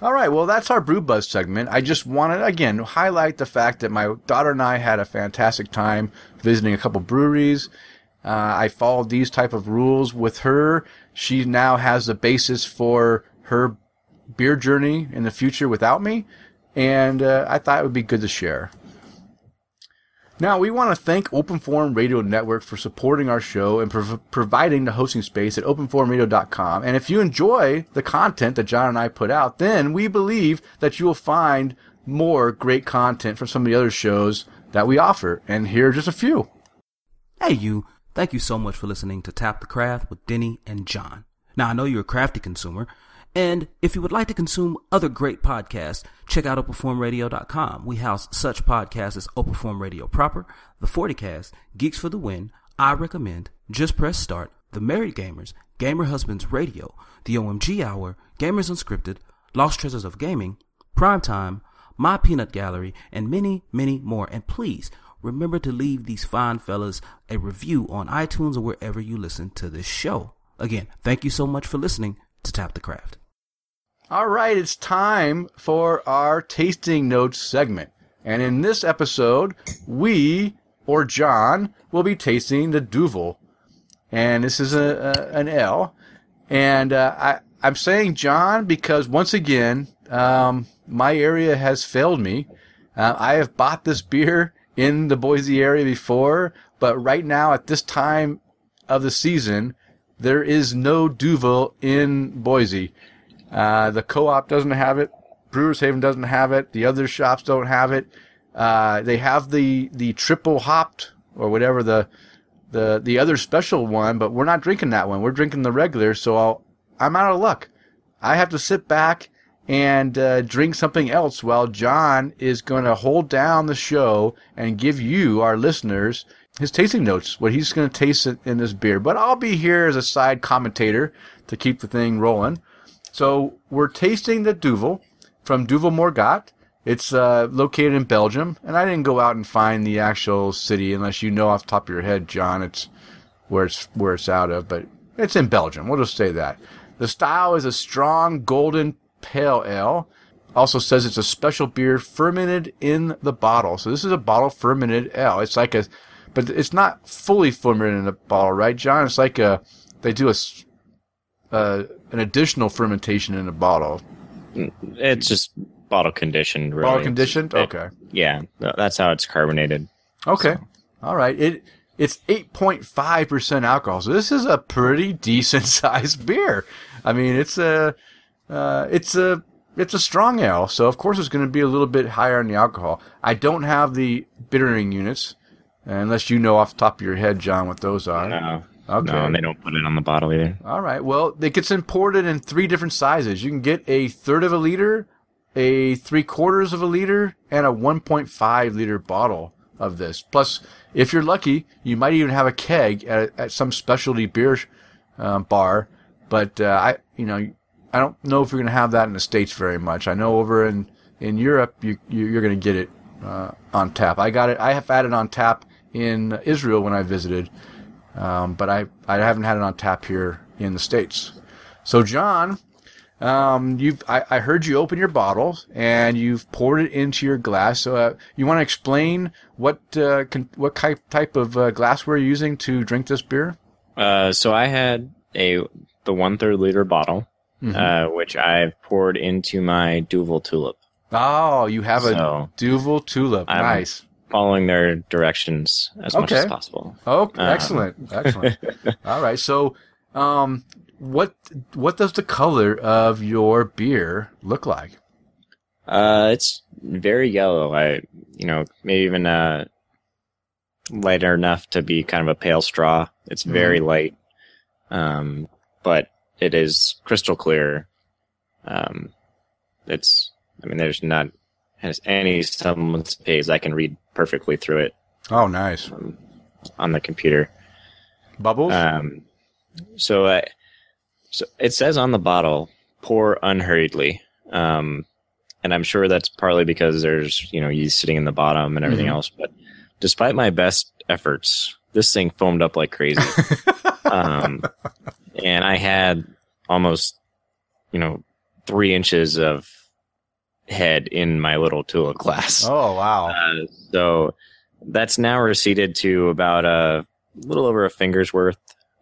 all right, well, that's our Brew Buzz segment. I just wanted, again, to highlight the fact that my daughter and I had a fantastic time visiting a couple breweries. Uh, I followed these type of rules with her. She now has the basis for her beer journey in the future without me, and uh, I thought it would be good to share. Now, we want to thank Open Forum Radio Network for supporting our show and prov- providing the hosting space at open forum radio dot com. And if you enjoy the content that John and I put out, then we believe that you will find more great content from some of the other shows that we offer. And here are just a few. Hey, you. Thank you so much for listening to Tap the Craft with Denny and John. Now, I know you're a crafty consumer, and if you would like to consume other great podcasts, check out open form radio dot com. We house such podcasts as Openform Radio Proper, The forty cast, Geeks for the Win, I Recommend, Just Press Start, The Married Gamers, Gamer Husbands Radio, The O M G Hour, Gamers Unscripted, Lost Treasures of Gaming, Primetime, My Peanut Gallery, and many, many more. And please remember to leave these fine fellas a review on iTunes or wherever you listen to this show. Again, thank you so much for listening to Tap the Craft. All right, it's time for our Tasting Notes segment. And in this episode, we, or John, will be tasting the Duvel. And this is a, a, an L. And uh, I, I'm saying John because, once again, um, my area has failed me. Uh, I have bought this beer in the Boise area before, but right now, at this time of the season, there is no Duvel in Boise. Uh, the Co-op doesn't have it. Brewers Haven doesn't have it. The other shops don't have it. Uh, they have the, the triple hopped or whatever the, the, the other special one, but we're not drinking that one. We're drinking the regular. So I'll, I'm out of luck. I have to sit back and, uh, drink something else while John is going to hold down the show and give you, our listeners, his tasting notes, what he's going to taste in this beer. But I'll be here as a side commentator to keep the thing rolling. So we're tasting the Duvel from Duvel Morgat. It's uh, located in Belgium, and I didn't go out and find the actual city unless you know off the top of your head, John. It's where it's where it's out of, but it's in Belgium. We'll just say that. The style is a strong golden pale ale. Also says it's a special beer fermented in the bottle. So this is a bottle fermented ale. It's like a, but it's not fully fermented in the bottle, right, John? It's like a they do a. Uh, an additional fermentation in a bottle. It's just bottle conditioned, really. Bottle conditioned? Okay. It, yeah, that's how it's carbonated. Okay. So. All right. It It's eight point five percent alcohol, so this is a pretty decent-sized beer. I mean, it's a, uh, it's a it's a strong ale, so of course it's going to be a little bit higher in the alcohol. I don't have the bittering units, unless you know off the top of your head, John, what those are. No. Okay. No, and they don't put it on the bottle either. All right. Well, it gets imported in three different sizes. You can get a third of a liter, a three quarters of a liter, and a one point five liter bottle of this. Plus, if you're lucky, you might even have a keg at, at some specialty beer um, bar. But uh, I, you know, I don't know if you're going to have that in the States very much. I know over in, in Europe, you, you you're going to get it uh, on tap. I got it. I have had it on tap in Israel when I visited. Um, but I, I haven't had it on tap here in the States. So, John, um, you've I, I heard you open your bottle and you've poured it into your glass. So, uh, you want to explain what uh, con- what type of uh, glassware you're using to drink this beer? Uh, so I had a the one third liter bottle, mm-hmm. uh, which I've poured into my Duvel Tulip. Oh, you have so a Duvel Tulip. I'm, nice. Following their directions as okay. much as possible. Oh, excellent, um. excellent. All right. So, um, what what does the color of your beer look like? Uh, it's very yellow. I, you know, maybe even uh, lighter enough to be kind of a pale straw. It's very mm. light, um, but it is crystal clear. Um, it's, I mean, there's not has any someone's page I can read perfectly through it. Oh, nice. Um, on the computer. Bubbles? Um, so, I, so it says on the bottle, pour unhurriedly. Um, and I'm sure that's partly because there's, you know, yeast sitting in the bottom and everything mm-hmm. else. But despite my best efforts, this thing foamed up like crazy. um, and I had almost, you know, three inches of head in my little Tula glass. Oh, wow. Uh, so that's now receded to about a little over a finger's worth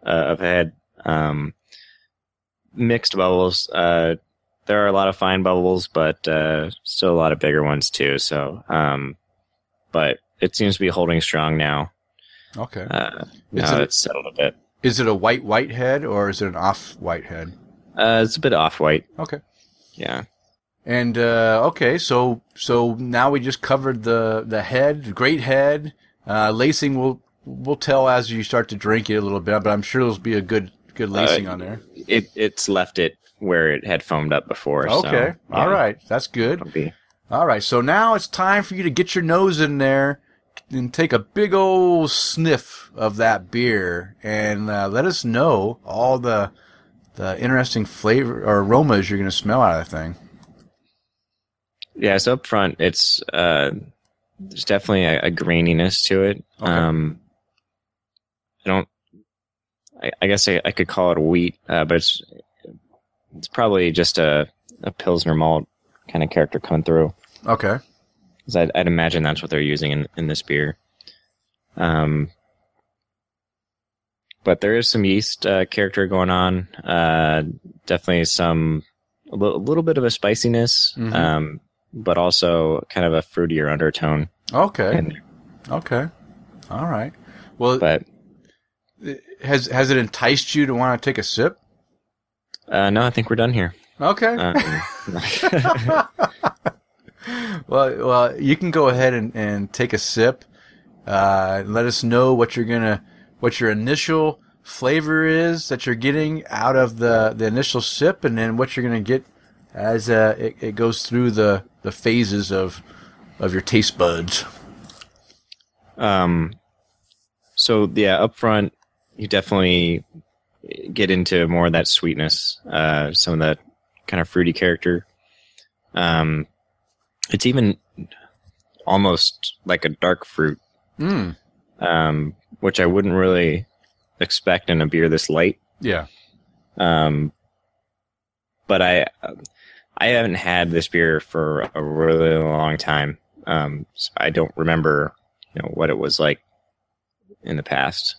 uh, of head. Um, mixed bubbles. Uh, there are a lot of fine bubbles, but uh, still a lot of bigger ones too. So, um, but it seems to be holding strong now. Okay. Uh, now it's settled a bit. Is it a white, white head or is it an off white head? Uh, it's a bit off white. Okay. Yeah. And uh, okay, so so now we just covered the the head, great head. Uh, lacing will will tell as you start to drink it a little bit, but I'm sure there'll be a good good lacing uh, on there. It it's left it where it had foamed up before. Okay, so, yeah. All right, that's good. Be... All right, so now it's time for you to get your nose in there and take a big old sniff of that beer and uh, let us know all the the interesting flavor or aromas you're going to smell out of that thing. Yeah, so up front, it's uh, there's definitely a, a graininess to it. Okay. Um, I don't, I, I guess I, I could call it wheat, uh, but it's it's probably just a, a Pilsner malt kind of character coming through. Okay, because I'd, I'd imagine that's what they're using in, in this beer. Um, but there is some yeast uh, character going on. Uh, definitely some a, l- a little bit of a spiciness. Mm-hmm. Um. But also kind of a fruitier undertone. Okay. And, okay. All right. Well, but has has it enticed you to want to take a sip? Uh, no, I think we're done here. Okay. Um, well, well, you can go ahead and, and take a sip. Uh, let us know what you're gonna, what your initial flavor is that you're getting out of the the initial sip, and then what you're gonna get as uh, it it goes through the. The phases of of your taste buds. Um, so yeah, up front, you definitely get into more of that sweetness, uh, some of that kind of fruity character. Um, it's even almost like a dark fruit, mm. um, which I wouldn't really expect in a beer this light. Yeah. Um, but I. I haven't had this beer for a really long time, um, so I don't remember, you know, what it was like in the past.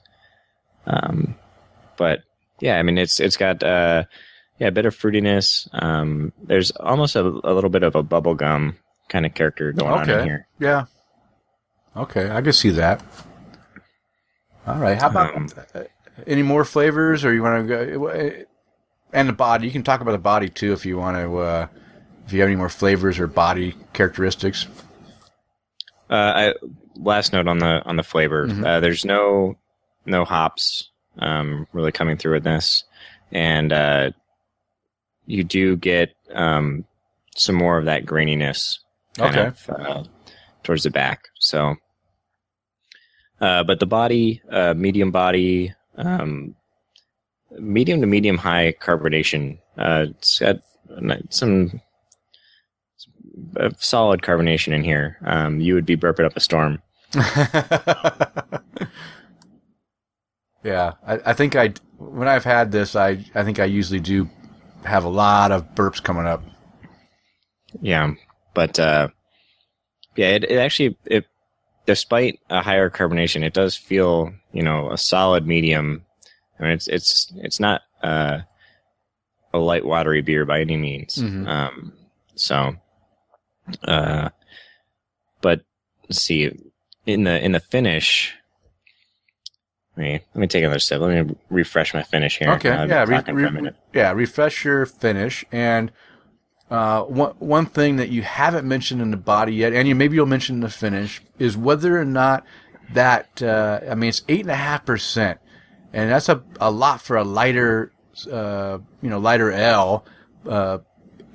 Um, but yeah, I mean, it's it's got uh, yeah a bit of fruitiness. Um, there's almost a, a little bit of a bubblegum kind of character going okay. on in here. Yeah. Okay, I can see that. All right, how about um, any more flavors, or you want to go? And the body. You can talk about the body, too, if you want to, uh, if you have any more flavors or body characteristics. Uh, I, last note on the on the flavor. Mm-hmm. Uh, there's no no hops um, really coming through in this. And uh, you do get um, some more of that graininess kind okay. of, uh, towards the back. So, uh, but the body, uh, medium body, um medium to medium high carbonation. Uh, it's got some, some solid carbonation in here. Um, you would be burping up a storm. yeah, I, I think I when I've had this, I I think I usually do have a lot of burps coming up. Yeah, but uh, yeah, it, it actually it despite a higher carbonation, it does feel, you know, a solid medium. I mean, it's it's it's not uh, a light, watery beer by any means. Mm-hmm. Um, so, uh, but let's see in the in the finish. Let me let me take another sip. Let me refresh my finish here. Okay, yeah, re- re- yeah, refresh your finish. And uh, one one thing that you haven't mentioned in the body yet, and you maybe you'll mention in the finish, is whether or not that uh, I mean, it's eight and a half percent. And that's a, a lot for a lighter uh, you know, lighter ale. Uh,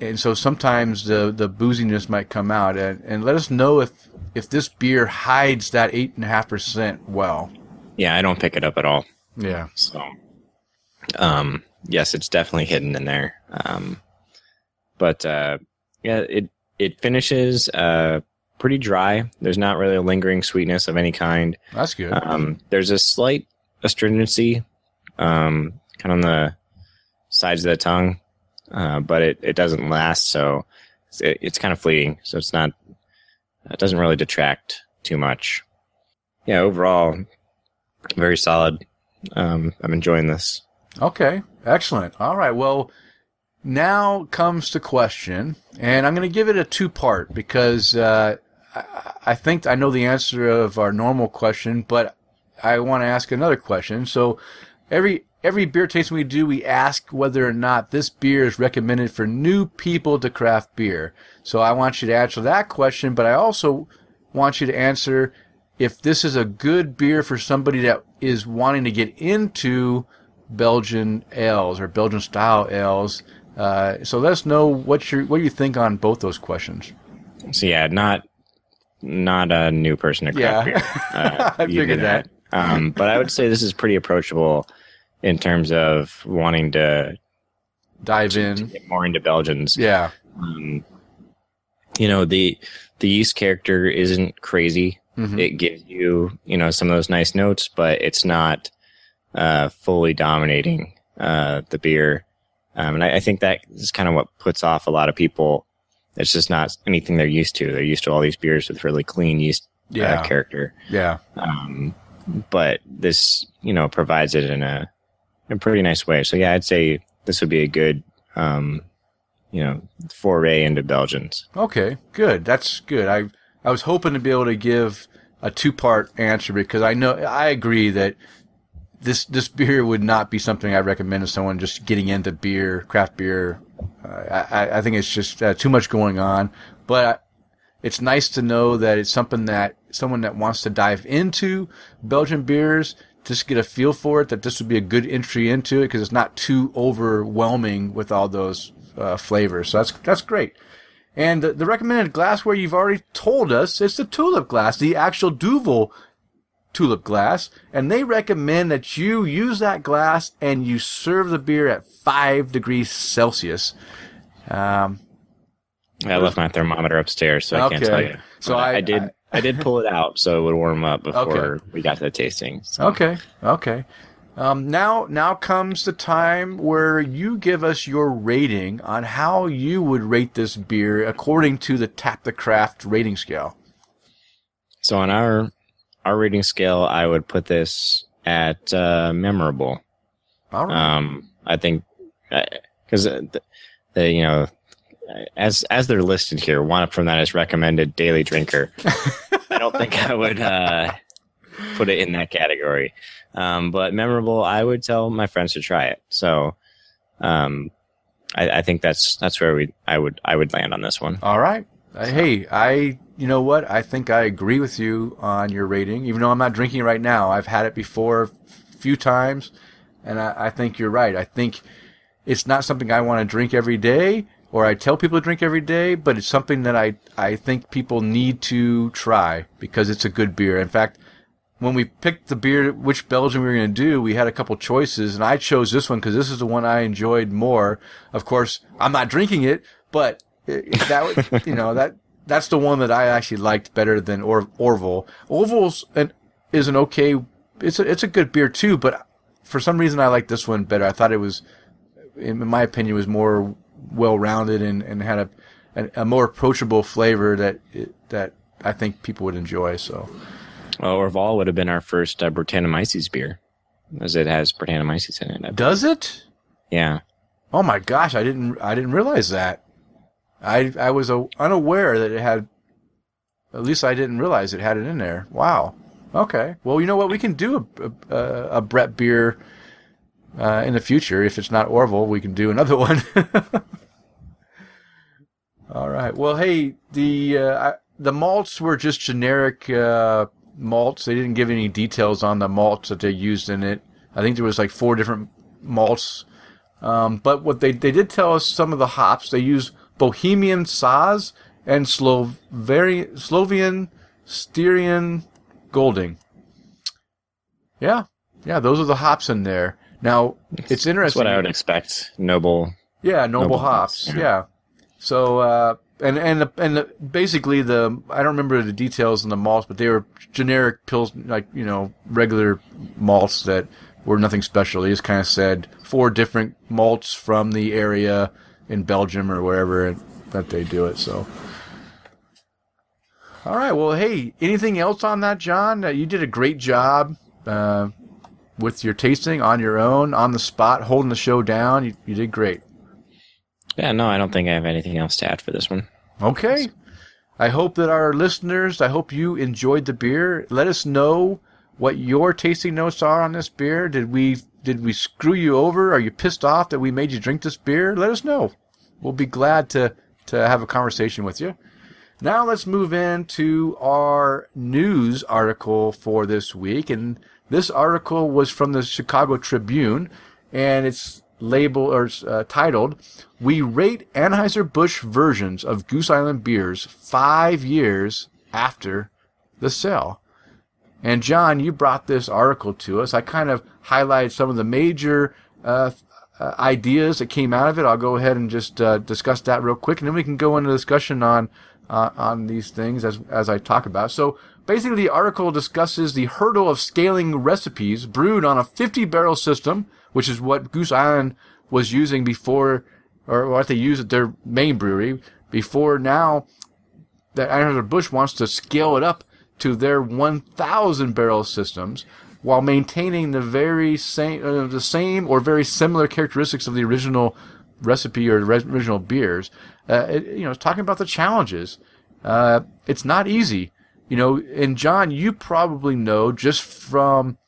and so sometimes the, the booziness might come out. And, and let us know if, if this beer hides that eight point five percent well. Yeah, I don't pick it up at all. Yeah. So, um, yes, it's definitely hidden in there. Um, but, uh, yeah, it, it finishes, uh, pretty dry. There's not really a lingering sweetness of any kind. That's good. Um, there's a slight astringency, um, kind of on the sides of the tongue. Uh, but it, it doesn't last. So it's, it, it's kind of fleeting. So it's not, it doesn't really detract too much. Yeah. Overall, very solid. Um, I'm enjoying this. Okay. Excellent. All right. Well, now comes the question, and I'm going to give it a two part because, uh, I, I think I know the answer of our normal question, but I want to ask another question. So every, Every beer tasting we do, we ask whether or not this beer is recommended for new people to craft beer. So I want you to answer that question, but I also want you to answer if this is a good beer for somebody that is wanting to get into Belgian ales or Belgian style ales. Uh, so let us know what you what you think on both those questions. So yeah, not not a new person to craft yeah. beer. Uh, I figured that. that. Um, but I would say this is pretty approachable. In terms of wanting to dive in to get more into Belgians. Yeah. Um, you know, the, the yeast character isn't crazy. Mm-hmm. It gives you, you know, some of those nice notes, but it's not, uh, fully dominating, uh, the beer. Um, and I, I think that is kind of what puts off a lot of people. It's just not anything they're used to. They're used to all these beers with really clean yeast yeah. uh, character. Yeah. Um, but this, you know, provides it in a, a pretty nice way. So yeah, I'd say this would be a good, um, you know, foray into Belgians. Okay, good. That's good. I I was hoping to be able to give a two part answer because I know I agree that this this beer would not be something I recommend to someone just getting into beer, craft beer. Uh, I I think it's just uh, too much going on. But it's nice to know that it's something that someone that wants to dive into Belgian beers. Just get a feel for it, that this would be a good entry into it because it's not too overwhelming with all those uh, flavors. So that's that's great. And the, the recommended glassware you've already told us is the tulip glass, the actual Duvel tulip glass. And they recommend that you use that glass and you serve the beer at five degrees Celsius. Um, I left my thermometer upstairs, so okay. I can't tell you. So I, I did... I, I did pull it out so it would warm up before okay. we got to the tasting. So. Okay, okay. Um, now, now comes the time where you give us your rating on how you would rate this beer according to the Tap the Craft rating scale. So on our our rating scale, I would put this at uh, memorable. All right. Um, I think because uh, the, the you know. As as they're listed here, one up from that is recommended daily drinker. I don't think I would uh, put it in that category. Um, but memorable, I would tell my friends to try it. So um, I, I think that's that's where we I would I would land on this one. All right. So. Hey, I you know what? I think I agree with you on your rating. Even though I'm not drinking it right now, I've had it before a few times, and I, I think you're right. I think it's not something I want to drink every day. Or I tell people to drink every day, but it's something that I, I think people need to try because it's a good beer. In fact, when we picked the beer, which Belgian we were going to do, we had a couple choices, and I chose this one because this is the one I enjoyed more. Of course, I'm not drinking it, but it, that you know that that's the one that I actually liked better than or- Orville. Orville's an, is an okay, it's a, it's a good beer too, but for some reason I liked this one better. I thought it was, in my opinion, was more well-rounded and, and had a, a more approachable flavor that it, that I think people would enjoy. So, well, Orval would have been our first uh, Brettanomyces beer, as it has Brettanomyces in it. Does it? Yeah. Oh my gosh, I didn't I didn't realize that. I I was uh, unaware that it had. At least I didn't realize it had it in there. Wow. Okay. Well, you know what? We can do a a, a Brett beer. Uh, in the future, if it's not Orville, we can do another one. All right. Well, hey, the uh, the malts were just generic uh, malts. They didn't give any details on the malts that they used in it. I think there was like four different malts Um, but what they, they did tell us some of the hops. They use Bohemian Saz and Slovarian, Slovian Styrian Golding. Yeah. Yeah, those are the hops in there. Now, it's, it's interesting. That's what I would expect. Noble. Yeah, noble, noble hops. hops. Yeah. yeah. So, uh, and and the, and the, basically the, I don't remember the details in the malts, but they were generic pills, like, you know, regular malts that were nothing special. They just kind of said four different malts from the area in Belgium or wherever that they do it. So, all right. Well, hey, anything else on that, John? Uh, you did a great job. Uh, with your tasting on your own, on the spot, holding the show down. You, you did great. Yeah, no, I don't think I have anything else to add for this one. Okay. I hope that our listeners, I hope you enjoyed the beer. Let us know what your tasting notes are on this beer. Did we did we screw you over? Are you pissed off that we made you drink this beer? Let us know. We'll be glad to, to have a conversation with you. Now let's move into our news article for this week. And this article was from the Chicago Tribune, and it's labeled or uh, titled, "We Rate Anheuser-Busch Versions of Goose Island Beers Five Years After the Sale." And John, you brought this article to us. I kind of highlighted some of the major uh, uh, ideas that came out of it. I'll go ahead and just uh, discuss that real quick, and then we can go into discussion on uh, on these things as as I talk about. So. Basically, the article discusses the hurdle of scaling recipes brewed on a fifty-barrel system, which is what Goose Island was using before, or what they use at their main brewery, before now that Anheuser-Busch wants to scale it up to their one thousand-barrel systems while maintaining the very same, uh, the same or very similar characteristics of the original recipe or re- original beers. Uh, it, you know, it's talking about the challenges. Uh, it's not easy. You know, and John, you probably know just from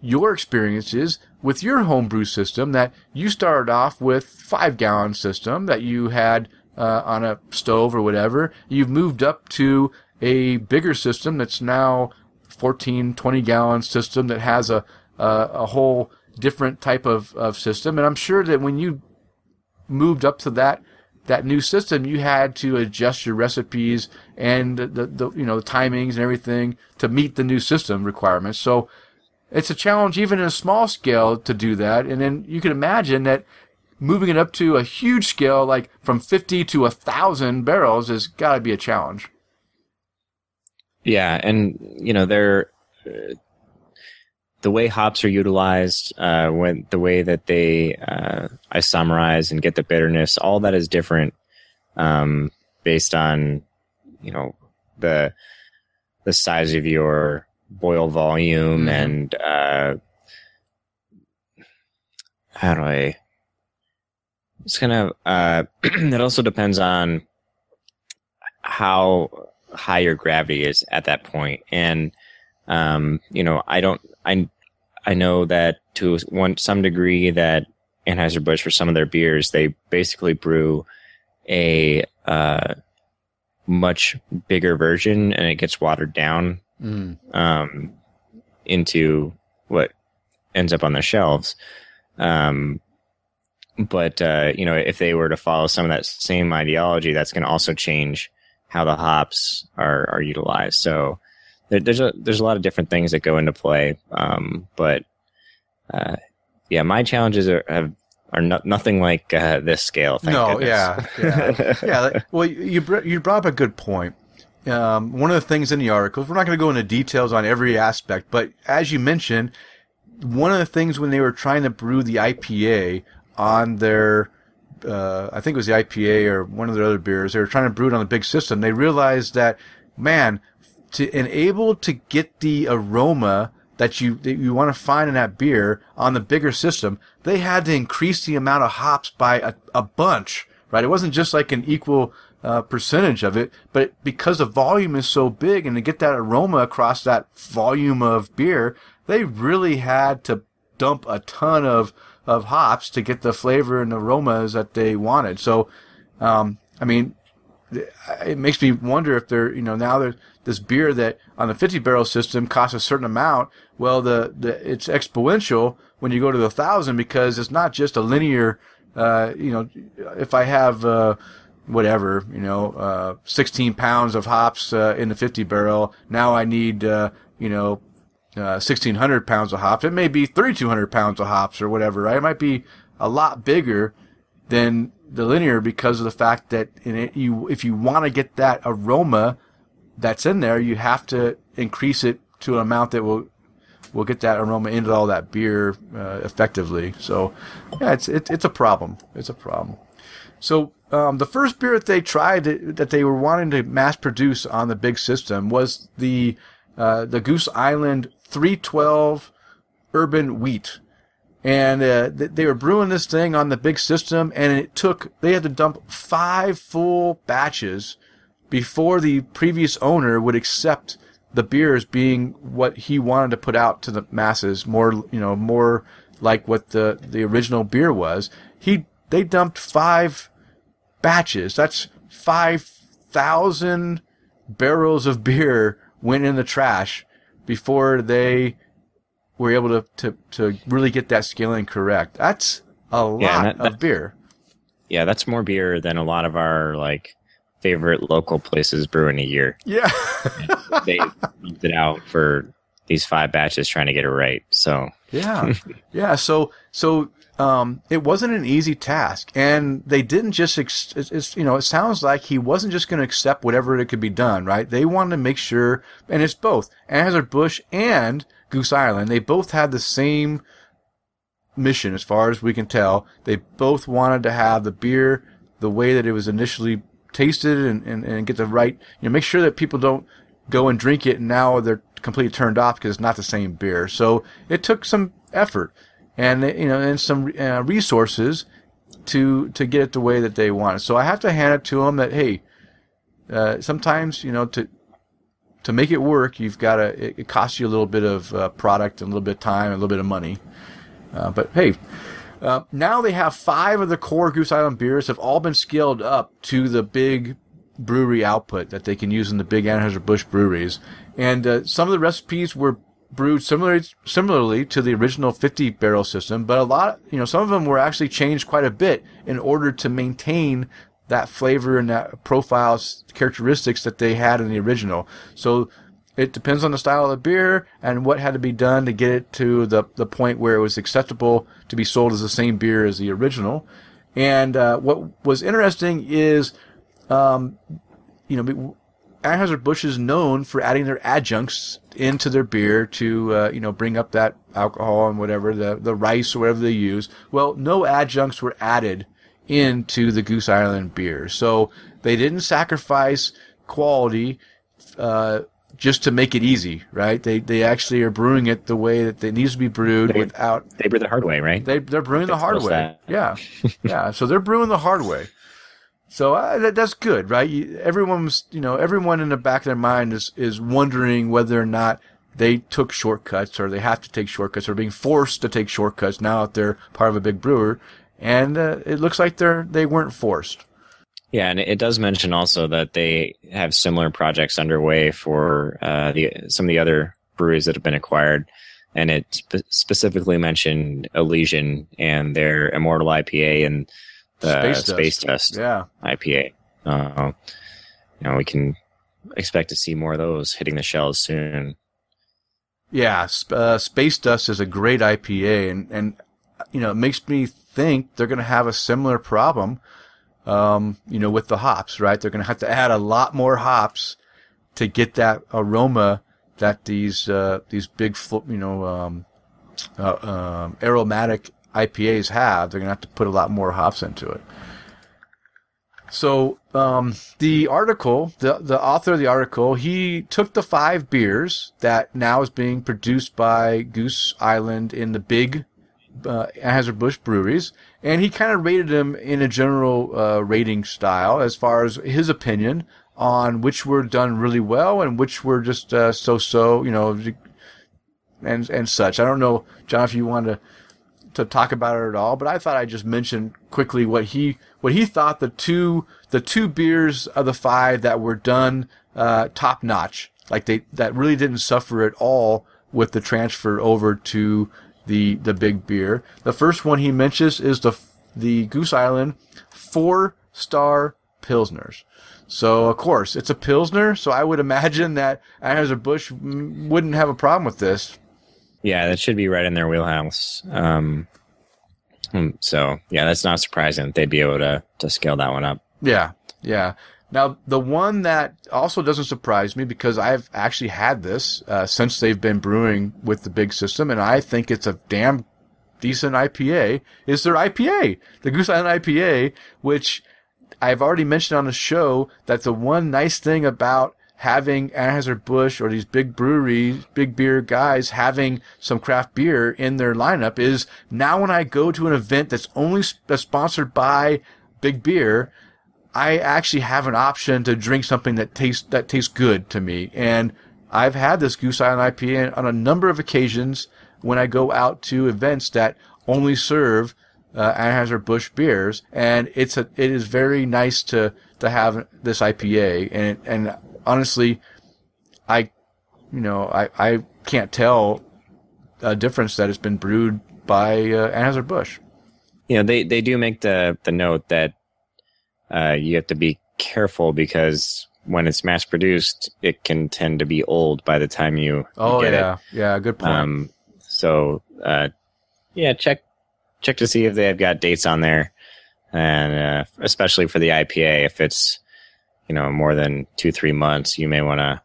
your experiences with your homebrew system that you started off with five-gallon system that you had uh, on a stove or whatever. You've moved up to a bigger system that's now fourteen, twenty-gallon system that has a, a a whole different type of, of system. And I'm sure that when you moved up to that that new system, you had to adjust your recipes and the, the you know the timings and everything to meet the new system requirements. So it's a challenge even in a small scale to do that. And then you can imagine that moving it up to a huge scale, like from fifty to a thousand barrels, has got to be a challenge. Yeah, and you know they're uh, the way hops are utilized, uh, when the way that they uh, isomerize and get the bitterness, all that is different um, based on you know the the size of your boil volume mm-hmm. and uh, how do I? It's kind of uh, it also depends on how high your gravity is at that point, and um, you know I don't. I I know that to one some degree that Anheuser-Busch, for some of their beers, they basically brew a uh, much bigger version, and it gets watered down mm. um, into what ends up on their shelves. Um, but uh, you know, if they were to follow some of that same ideology, that's going to also change how the hops are are utilized. So. There's a there's a lot of different things that go into play, um, but uh, yeah, my challenges are have, are no, nothing like uh, this scale. Thank no, goodness. yeah, yeah, yeah. Like, well, you you brought up a good point. Um, one of the things in the article, we're not going to go into details on every aspect, but as you mentioned, one of the things when they were trying to brew the I P A on their, uh, I think it was the I P A or one of their other beers, they were trying to brew it on the big system. They realized that, man. To enable to get the aroma that you that you want to find in that beer on the bigger system, they had to increase the amount of hops by a, a bunch, right? It wasn't just like an equal uh, percentage of it, but because the volume is so big and to get that aroma across that volume of beer, they really had to dump a ton of, of hops to get the flavor and aromas that they wanted. So, um, I mean, it makes me wonder if they're, you know, now there's this beer that on the fifty-barrel system costs a certain amount. Well, the, the it's exponential when you go to the one thousand because it's not just a linear uh, you know, if I have uh, whatever, you know, uh, sixteen pounds of hops uh, in the fifty barrel, now I need, uh, you know, uh, sixteen hundred pounds of hops. It may be thirty-two hundred pounds of hops or whatever, right? It might be a lot bigger than the linear because of the fact that in it, you, if you want to get that aroma that's in there, you have to increase it to an amount that will will get that aroma into all that beer uh, effectively. So, yeah, it's it, it's a problem. It's a problem. So um, the first beer that they tried that, that they were wanting to mass produce on the big system was the uh, the Goose Island three twelve Urban Wheat. And uh, they were brewing this thing on the big system, and it took, they had to dump five full batches before the previous owner would accept the beers being what he wanted to put out to the masses, more, you know, more like what the, the original beer was. He, they dumped five batches. That's five thousand barrels of beer went in the trash before they were able to, to, to really get that scaling correct. That's a lot yeah, that, that, of beer. Yeah, that's more beer than a lot of our like favorite local places brew in a year. Yeah. They dumped it out for these five batches trying to get it right. So yeah. Yeah, so so um it wasn't an easy task, and they didn't just ex- it's, it's, you know, it sounds like he wasn't just going to accept whatever it could be done, right? They wanted to make sure, and it's both Anheuser-Busch and Goose Island, they both had the same mission as far as we can tell. They both wanted to have the beer the way that it was initially tasted and, and, and get the right, you know, make sure that people don't go and drink it and now they're completely turned off because it's not the same beer. So it took some effort and, you know, and some uh, resources to, to get it the way that they wanted. So I have to hand it to them that, hey, uh, sometimes, you know, to, To make it work, you've got to. It, it costs you a little bit of uh, product, and a little bit of time, and a little bit of money. Uh, but hey, uh, now they have five of the core Goose Island beers have all been scaled up to the big brewery output that they can use in the big Anheuser-Busch breweries. And uh, some of the recipes were brewed similarly, similarly to the original fifty barrel system, but a lot, you know, some of them were actually changed quite a bit in order to maintain that flavor and that profile characteristics that they had in the original. So it depends on the style of the beer and what had to be done to get it to the, the point where it was acceptable to be sold as the same beer as the original. And uh, what was interesting is, um, you know, Anheuser-Busch is known for adding their adjuncts into their beer to, uh, you know, bring up that alcohol and whatever, the, the rice or whatever they use. Well, no adjuncts were added into the Goose Island beer. So they didn't sacrifice quality uh, just to make it easy, right? They they actually are brewing it the way that it needs to be brewed they, without... They brew the hard way, right? They, they're brewing the hard way. That. Yeah, yeah. So they're brewing the hard way. So uh, that, that's good, right? You, everyone's, you know, everyone in the back of their mind is, is wondering whether or not they took shortcuts or they have to take shortcuts or being forced to take shortcuts now that they're part of a big brewer. And uh, it looks like they're they weren't forced. Yeah, and it does mention also that they have similar projects underway for uh, the some of the other breweries that have been acquired. And it spe- specifically mentioned Elysian and their Immortal I P A and the Space, Space Dust, Dust yeah. I P A. Uh, you know, we can expect to see more of those hitting the shelves soon. Yeah, uh, Space Dust is a great I P A, and and you know it makes me. Th- think they're going to have a similar problem, um, you know, with the hops, right? They're going to have to add a lot more hops to get that aroma that these uh, these big, you know, um, uh, um, aromatic I P As have. They're going to have to put a lot more hops into it. So um, the article, the the author of the article, he took the five beers that now is being produced by Goose Island in the big Uh, Anheuser-Busch breweries, and he kind of rated them in a general uh, rating style as far as his opinion on which were done really well and which were just uh, so-so, you know, and and such. I don't know, John, if you want to to talk about it at all, but I thought I'd just mention quickly what he what he thought the two the two beers of the five that were done uh, top notch, like they that really didn't suffer at all with the transfer over to the the big beer. The first one he mentions is the the Goose Island four-star Pilsners. So, of course, it's a Pilsner, so I would imagine that Anheuser-Busch wouldn't have a problem with this. Yeah, that should be right in their wheelhouse. Um, so, yeah, that's not surprising that they'd be able to, to scale that one up. Yeah, yeah. Now, the one that also doesn't surprise me, because I've actually had this uh, since they've been brewing with the big system, and I think it's a damn decent I P A, is their I P A, the Goose Island I P A, which I've already mentioned on the show that the one nice thing about having Anheuser-Busch or these big breweries, big beer guys having some craft beer in their lineup is now when I go to an event that's only that's sponsored by big beer, I actually have an option to drink something that tastes that tastes good to me. And I've had this Goose Island I P A on a number of occasions when I go out to events that only serve uh, Anheuser-Busch beers, and it's a it is very nice to to have this I P A. And and honestly, I you know I I can't tell a difference that it's been brewed by uh, Anheuser-Busch. You know, they they do make the the note that. Uh, you have to be careful because when it's mass produced, it can tend to be old by the time you, oh, you get yeah. it. Oh, yeah. Yeah, good point. Um, so, uh, yeah, check check to see if they have got dates on there. And uh, especially for the I P A, if it's, you know, more than two, three months, you may want to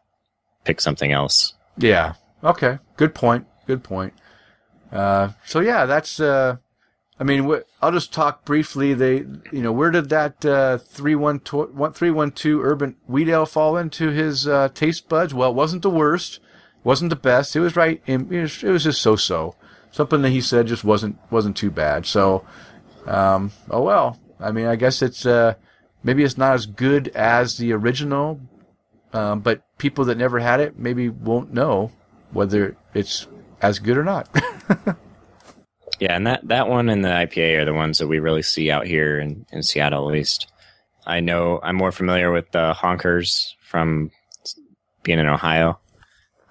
pick something else. Yeah. Okay. Good point. Good point. Uh, so, yeah, that's... Uh, I mean, I'll just talk briefly. They, you know, where did that uh, three one two Urban Wheat Ale fall into his uh, taste buds? Well, it wasn't the worst, wasn't the best. It was right. In, it, was, it was just so-so. Something that he said just wasn't wasn't too bad. So, um, oh well. I mean, I guess it's uh, maybe it's not as good as the original, um, but people that never had it maybe won't know whether it's as good or not. Yeah, and that, that one and the I P A are the ones that we really see out here in, in Seattle, at least. I know I'm more familiar with the Honkers from being in Ohio,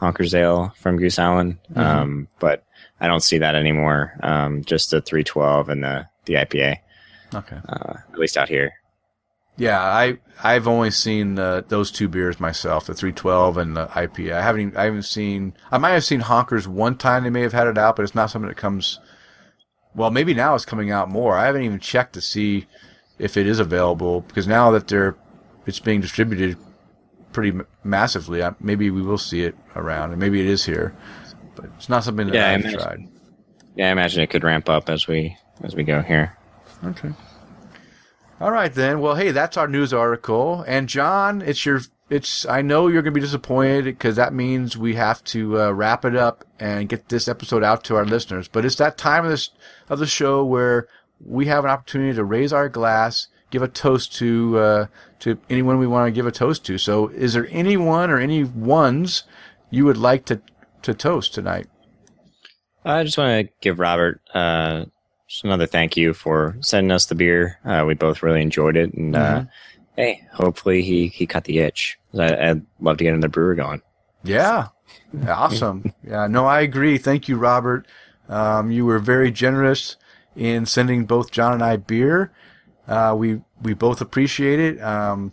Honkers Ale from Goose Island, mm-hmm. um, but I don't see that anymore, um, just the three twelve and the, the I P A, okay, uh, at least out here. Yeah, I, I've only seen uh, those two beers myself, the three twelve and the I P A. I haven't, even, I haven't seen – I might have seen Honkers one time. They may have had it out, but it's not something that comes – well, maybe now it's coming out more. I haven't even checked to see if it is available because now that they're, it's being distributed pretty massively. I, maybe we will see it around, and maybe it is here, but it's not something that yeah, I've I imagine, tried. Yeah, I imagine it could ramp up as we as we go here. Okay. All right then. Well, hey, that's our news article. And John, it's your. It's. I know you're going to be disappointed because that means we have to uh, wrap it up and get this episode out to our listeners. But it's that time of this of the show where we have an opportunity to raise our glass, give a toast to uh, to anyone we want to give a toast to. So, is there anyone or any ones you would like to to toast tonight? I just want to give Robert uh, just another thank you for sending us the beer. Uh, we both really enjoyed it, and. Mm-hmm. Uh, Hey, hopefully he, he cut the itch. I, I'd love to get another brewer going. Yeah, awesome. Yeah, no, I agree. Thank you, Robert. Um, you were very generous in sending both John and I beer. Uh, we we both appreciate it. Um,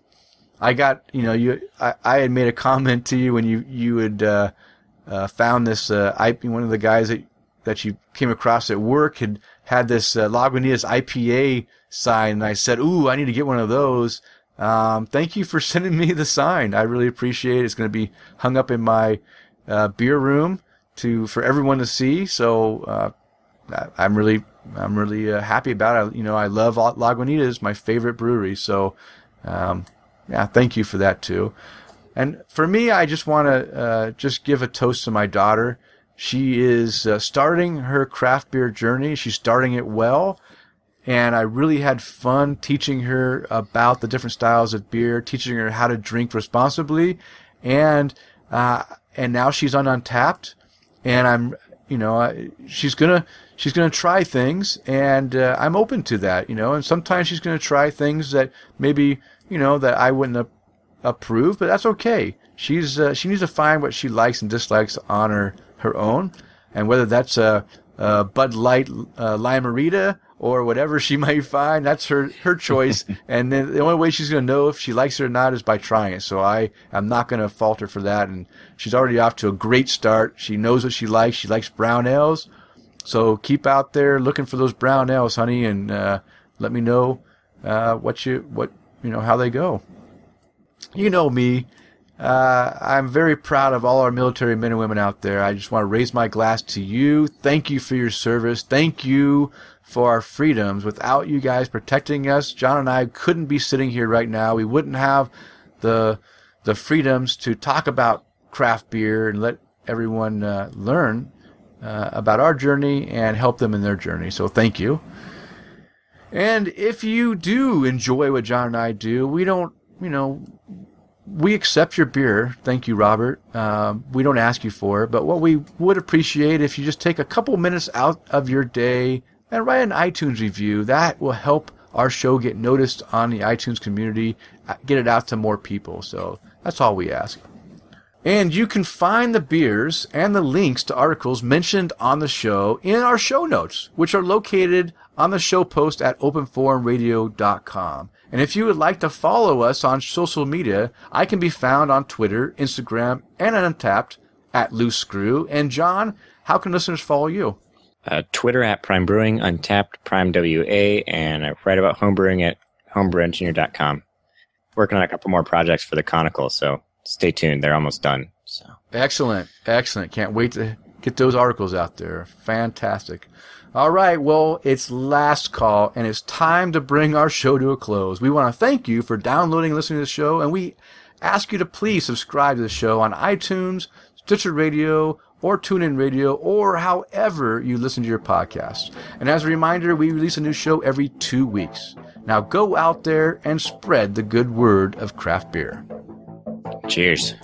I got you know you I, I had made a comment to you when you you had uh, uh, found this uh, I one of the guys that that you came across at work had had this uh, Lagunitas I P A sign, and I said, "Ooh, I need to get one of those." Um, thank you for sending me the sign. I really appreciate it. It's going to be hung up in my uh, beer room to for everyone to see. So uh, I, I'm really, I'm really uh, happy about it. You know, I love Lagunitas, my favorite brewery. So um, yeah, thank you for that too. And for me, I just want to uh, just give a toast to my daughter. She is uh, starting her craft beer journey. She's starting it well. And I really had fun teaching her about the different styles of beer, teaching her how to drink responsibly, and uh, and now she's on Untappd, and I'm, you know, she's gonna she's gonna try things, and uh, I'm open to that, you know. And sometimes she's gonna try things that maybe you know that I wouldn't ap- approve, but that's okay. She's uh, she needs to find what she likes and dislikes on her, her own, and whether that's a uh, uh, Bud Light uh, Limerita or whatever she might find. That's her, her choice. And then the only way she's going to know if she likes it or not is by trying it. So I am not going to fault her for that. And she's already off to a great start. She knows what she likes. She likes brown ales. So keep out there looking for those brown ales, honey, and uh, let me know uh, what you what you know how they go. You know me. Uh, I'm very proud of all our military men and women out there. I just want to raise my glass to you. Thank you for your service. Thank you for our freedoms. Without you guys protecting us, John and I couldn't be sitting here right now. We wouldn't have the the freedoms to talk about craft beer and let everyone uh, learn uh, about our journey and help them in their journey. So thank you. And if you do enjoy what John and I do, we don't, you know... we accept your beer. Thank you, Robert. Um, we don't ask you for it, but what we would appreciate if you just take a couple minutes out of your day and write an iTunes review. That will help our show get noticed on the iTunes community, get it out to more people. So that's all we ask. And you can find the beers and the links to articles mentioned on the show in our show notes, which are located on the show post at open forum radio dot com. And if you would like to follow us on social media, I can be found on Twitter, Instagram, and Untappd at Loose Screw. And John, how can listeners follow you? Uh, Twitter at Prime Brewing, Untappd, Prime W A, and I write about homebrewing at homebrew engineer dot com. Working on a couple more projects for the Conical, so stay tuned. They're almost done. So excellent, excellent. Can't wait to get those articles out there. Fantastic. All right, well, it's last call, and it's time to bring our show to a close. We want to thank you for downloading and listening to the show, and we ask you to please subscribe to the show on iTunes, Stitcher Radio, or TuneIn Radio, or however you listen to your podcast. And as a reminder, we release a new show every two weeks. Now go out there and spread the good word of craft beer. Cheers.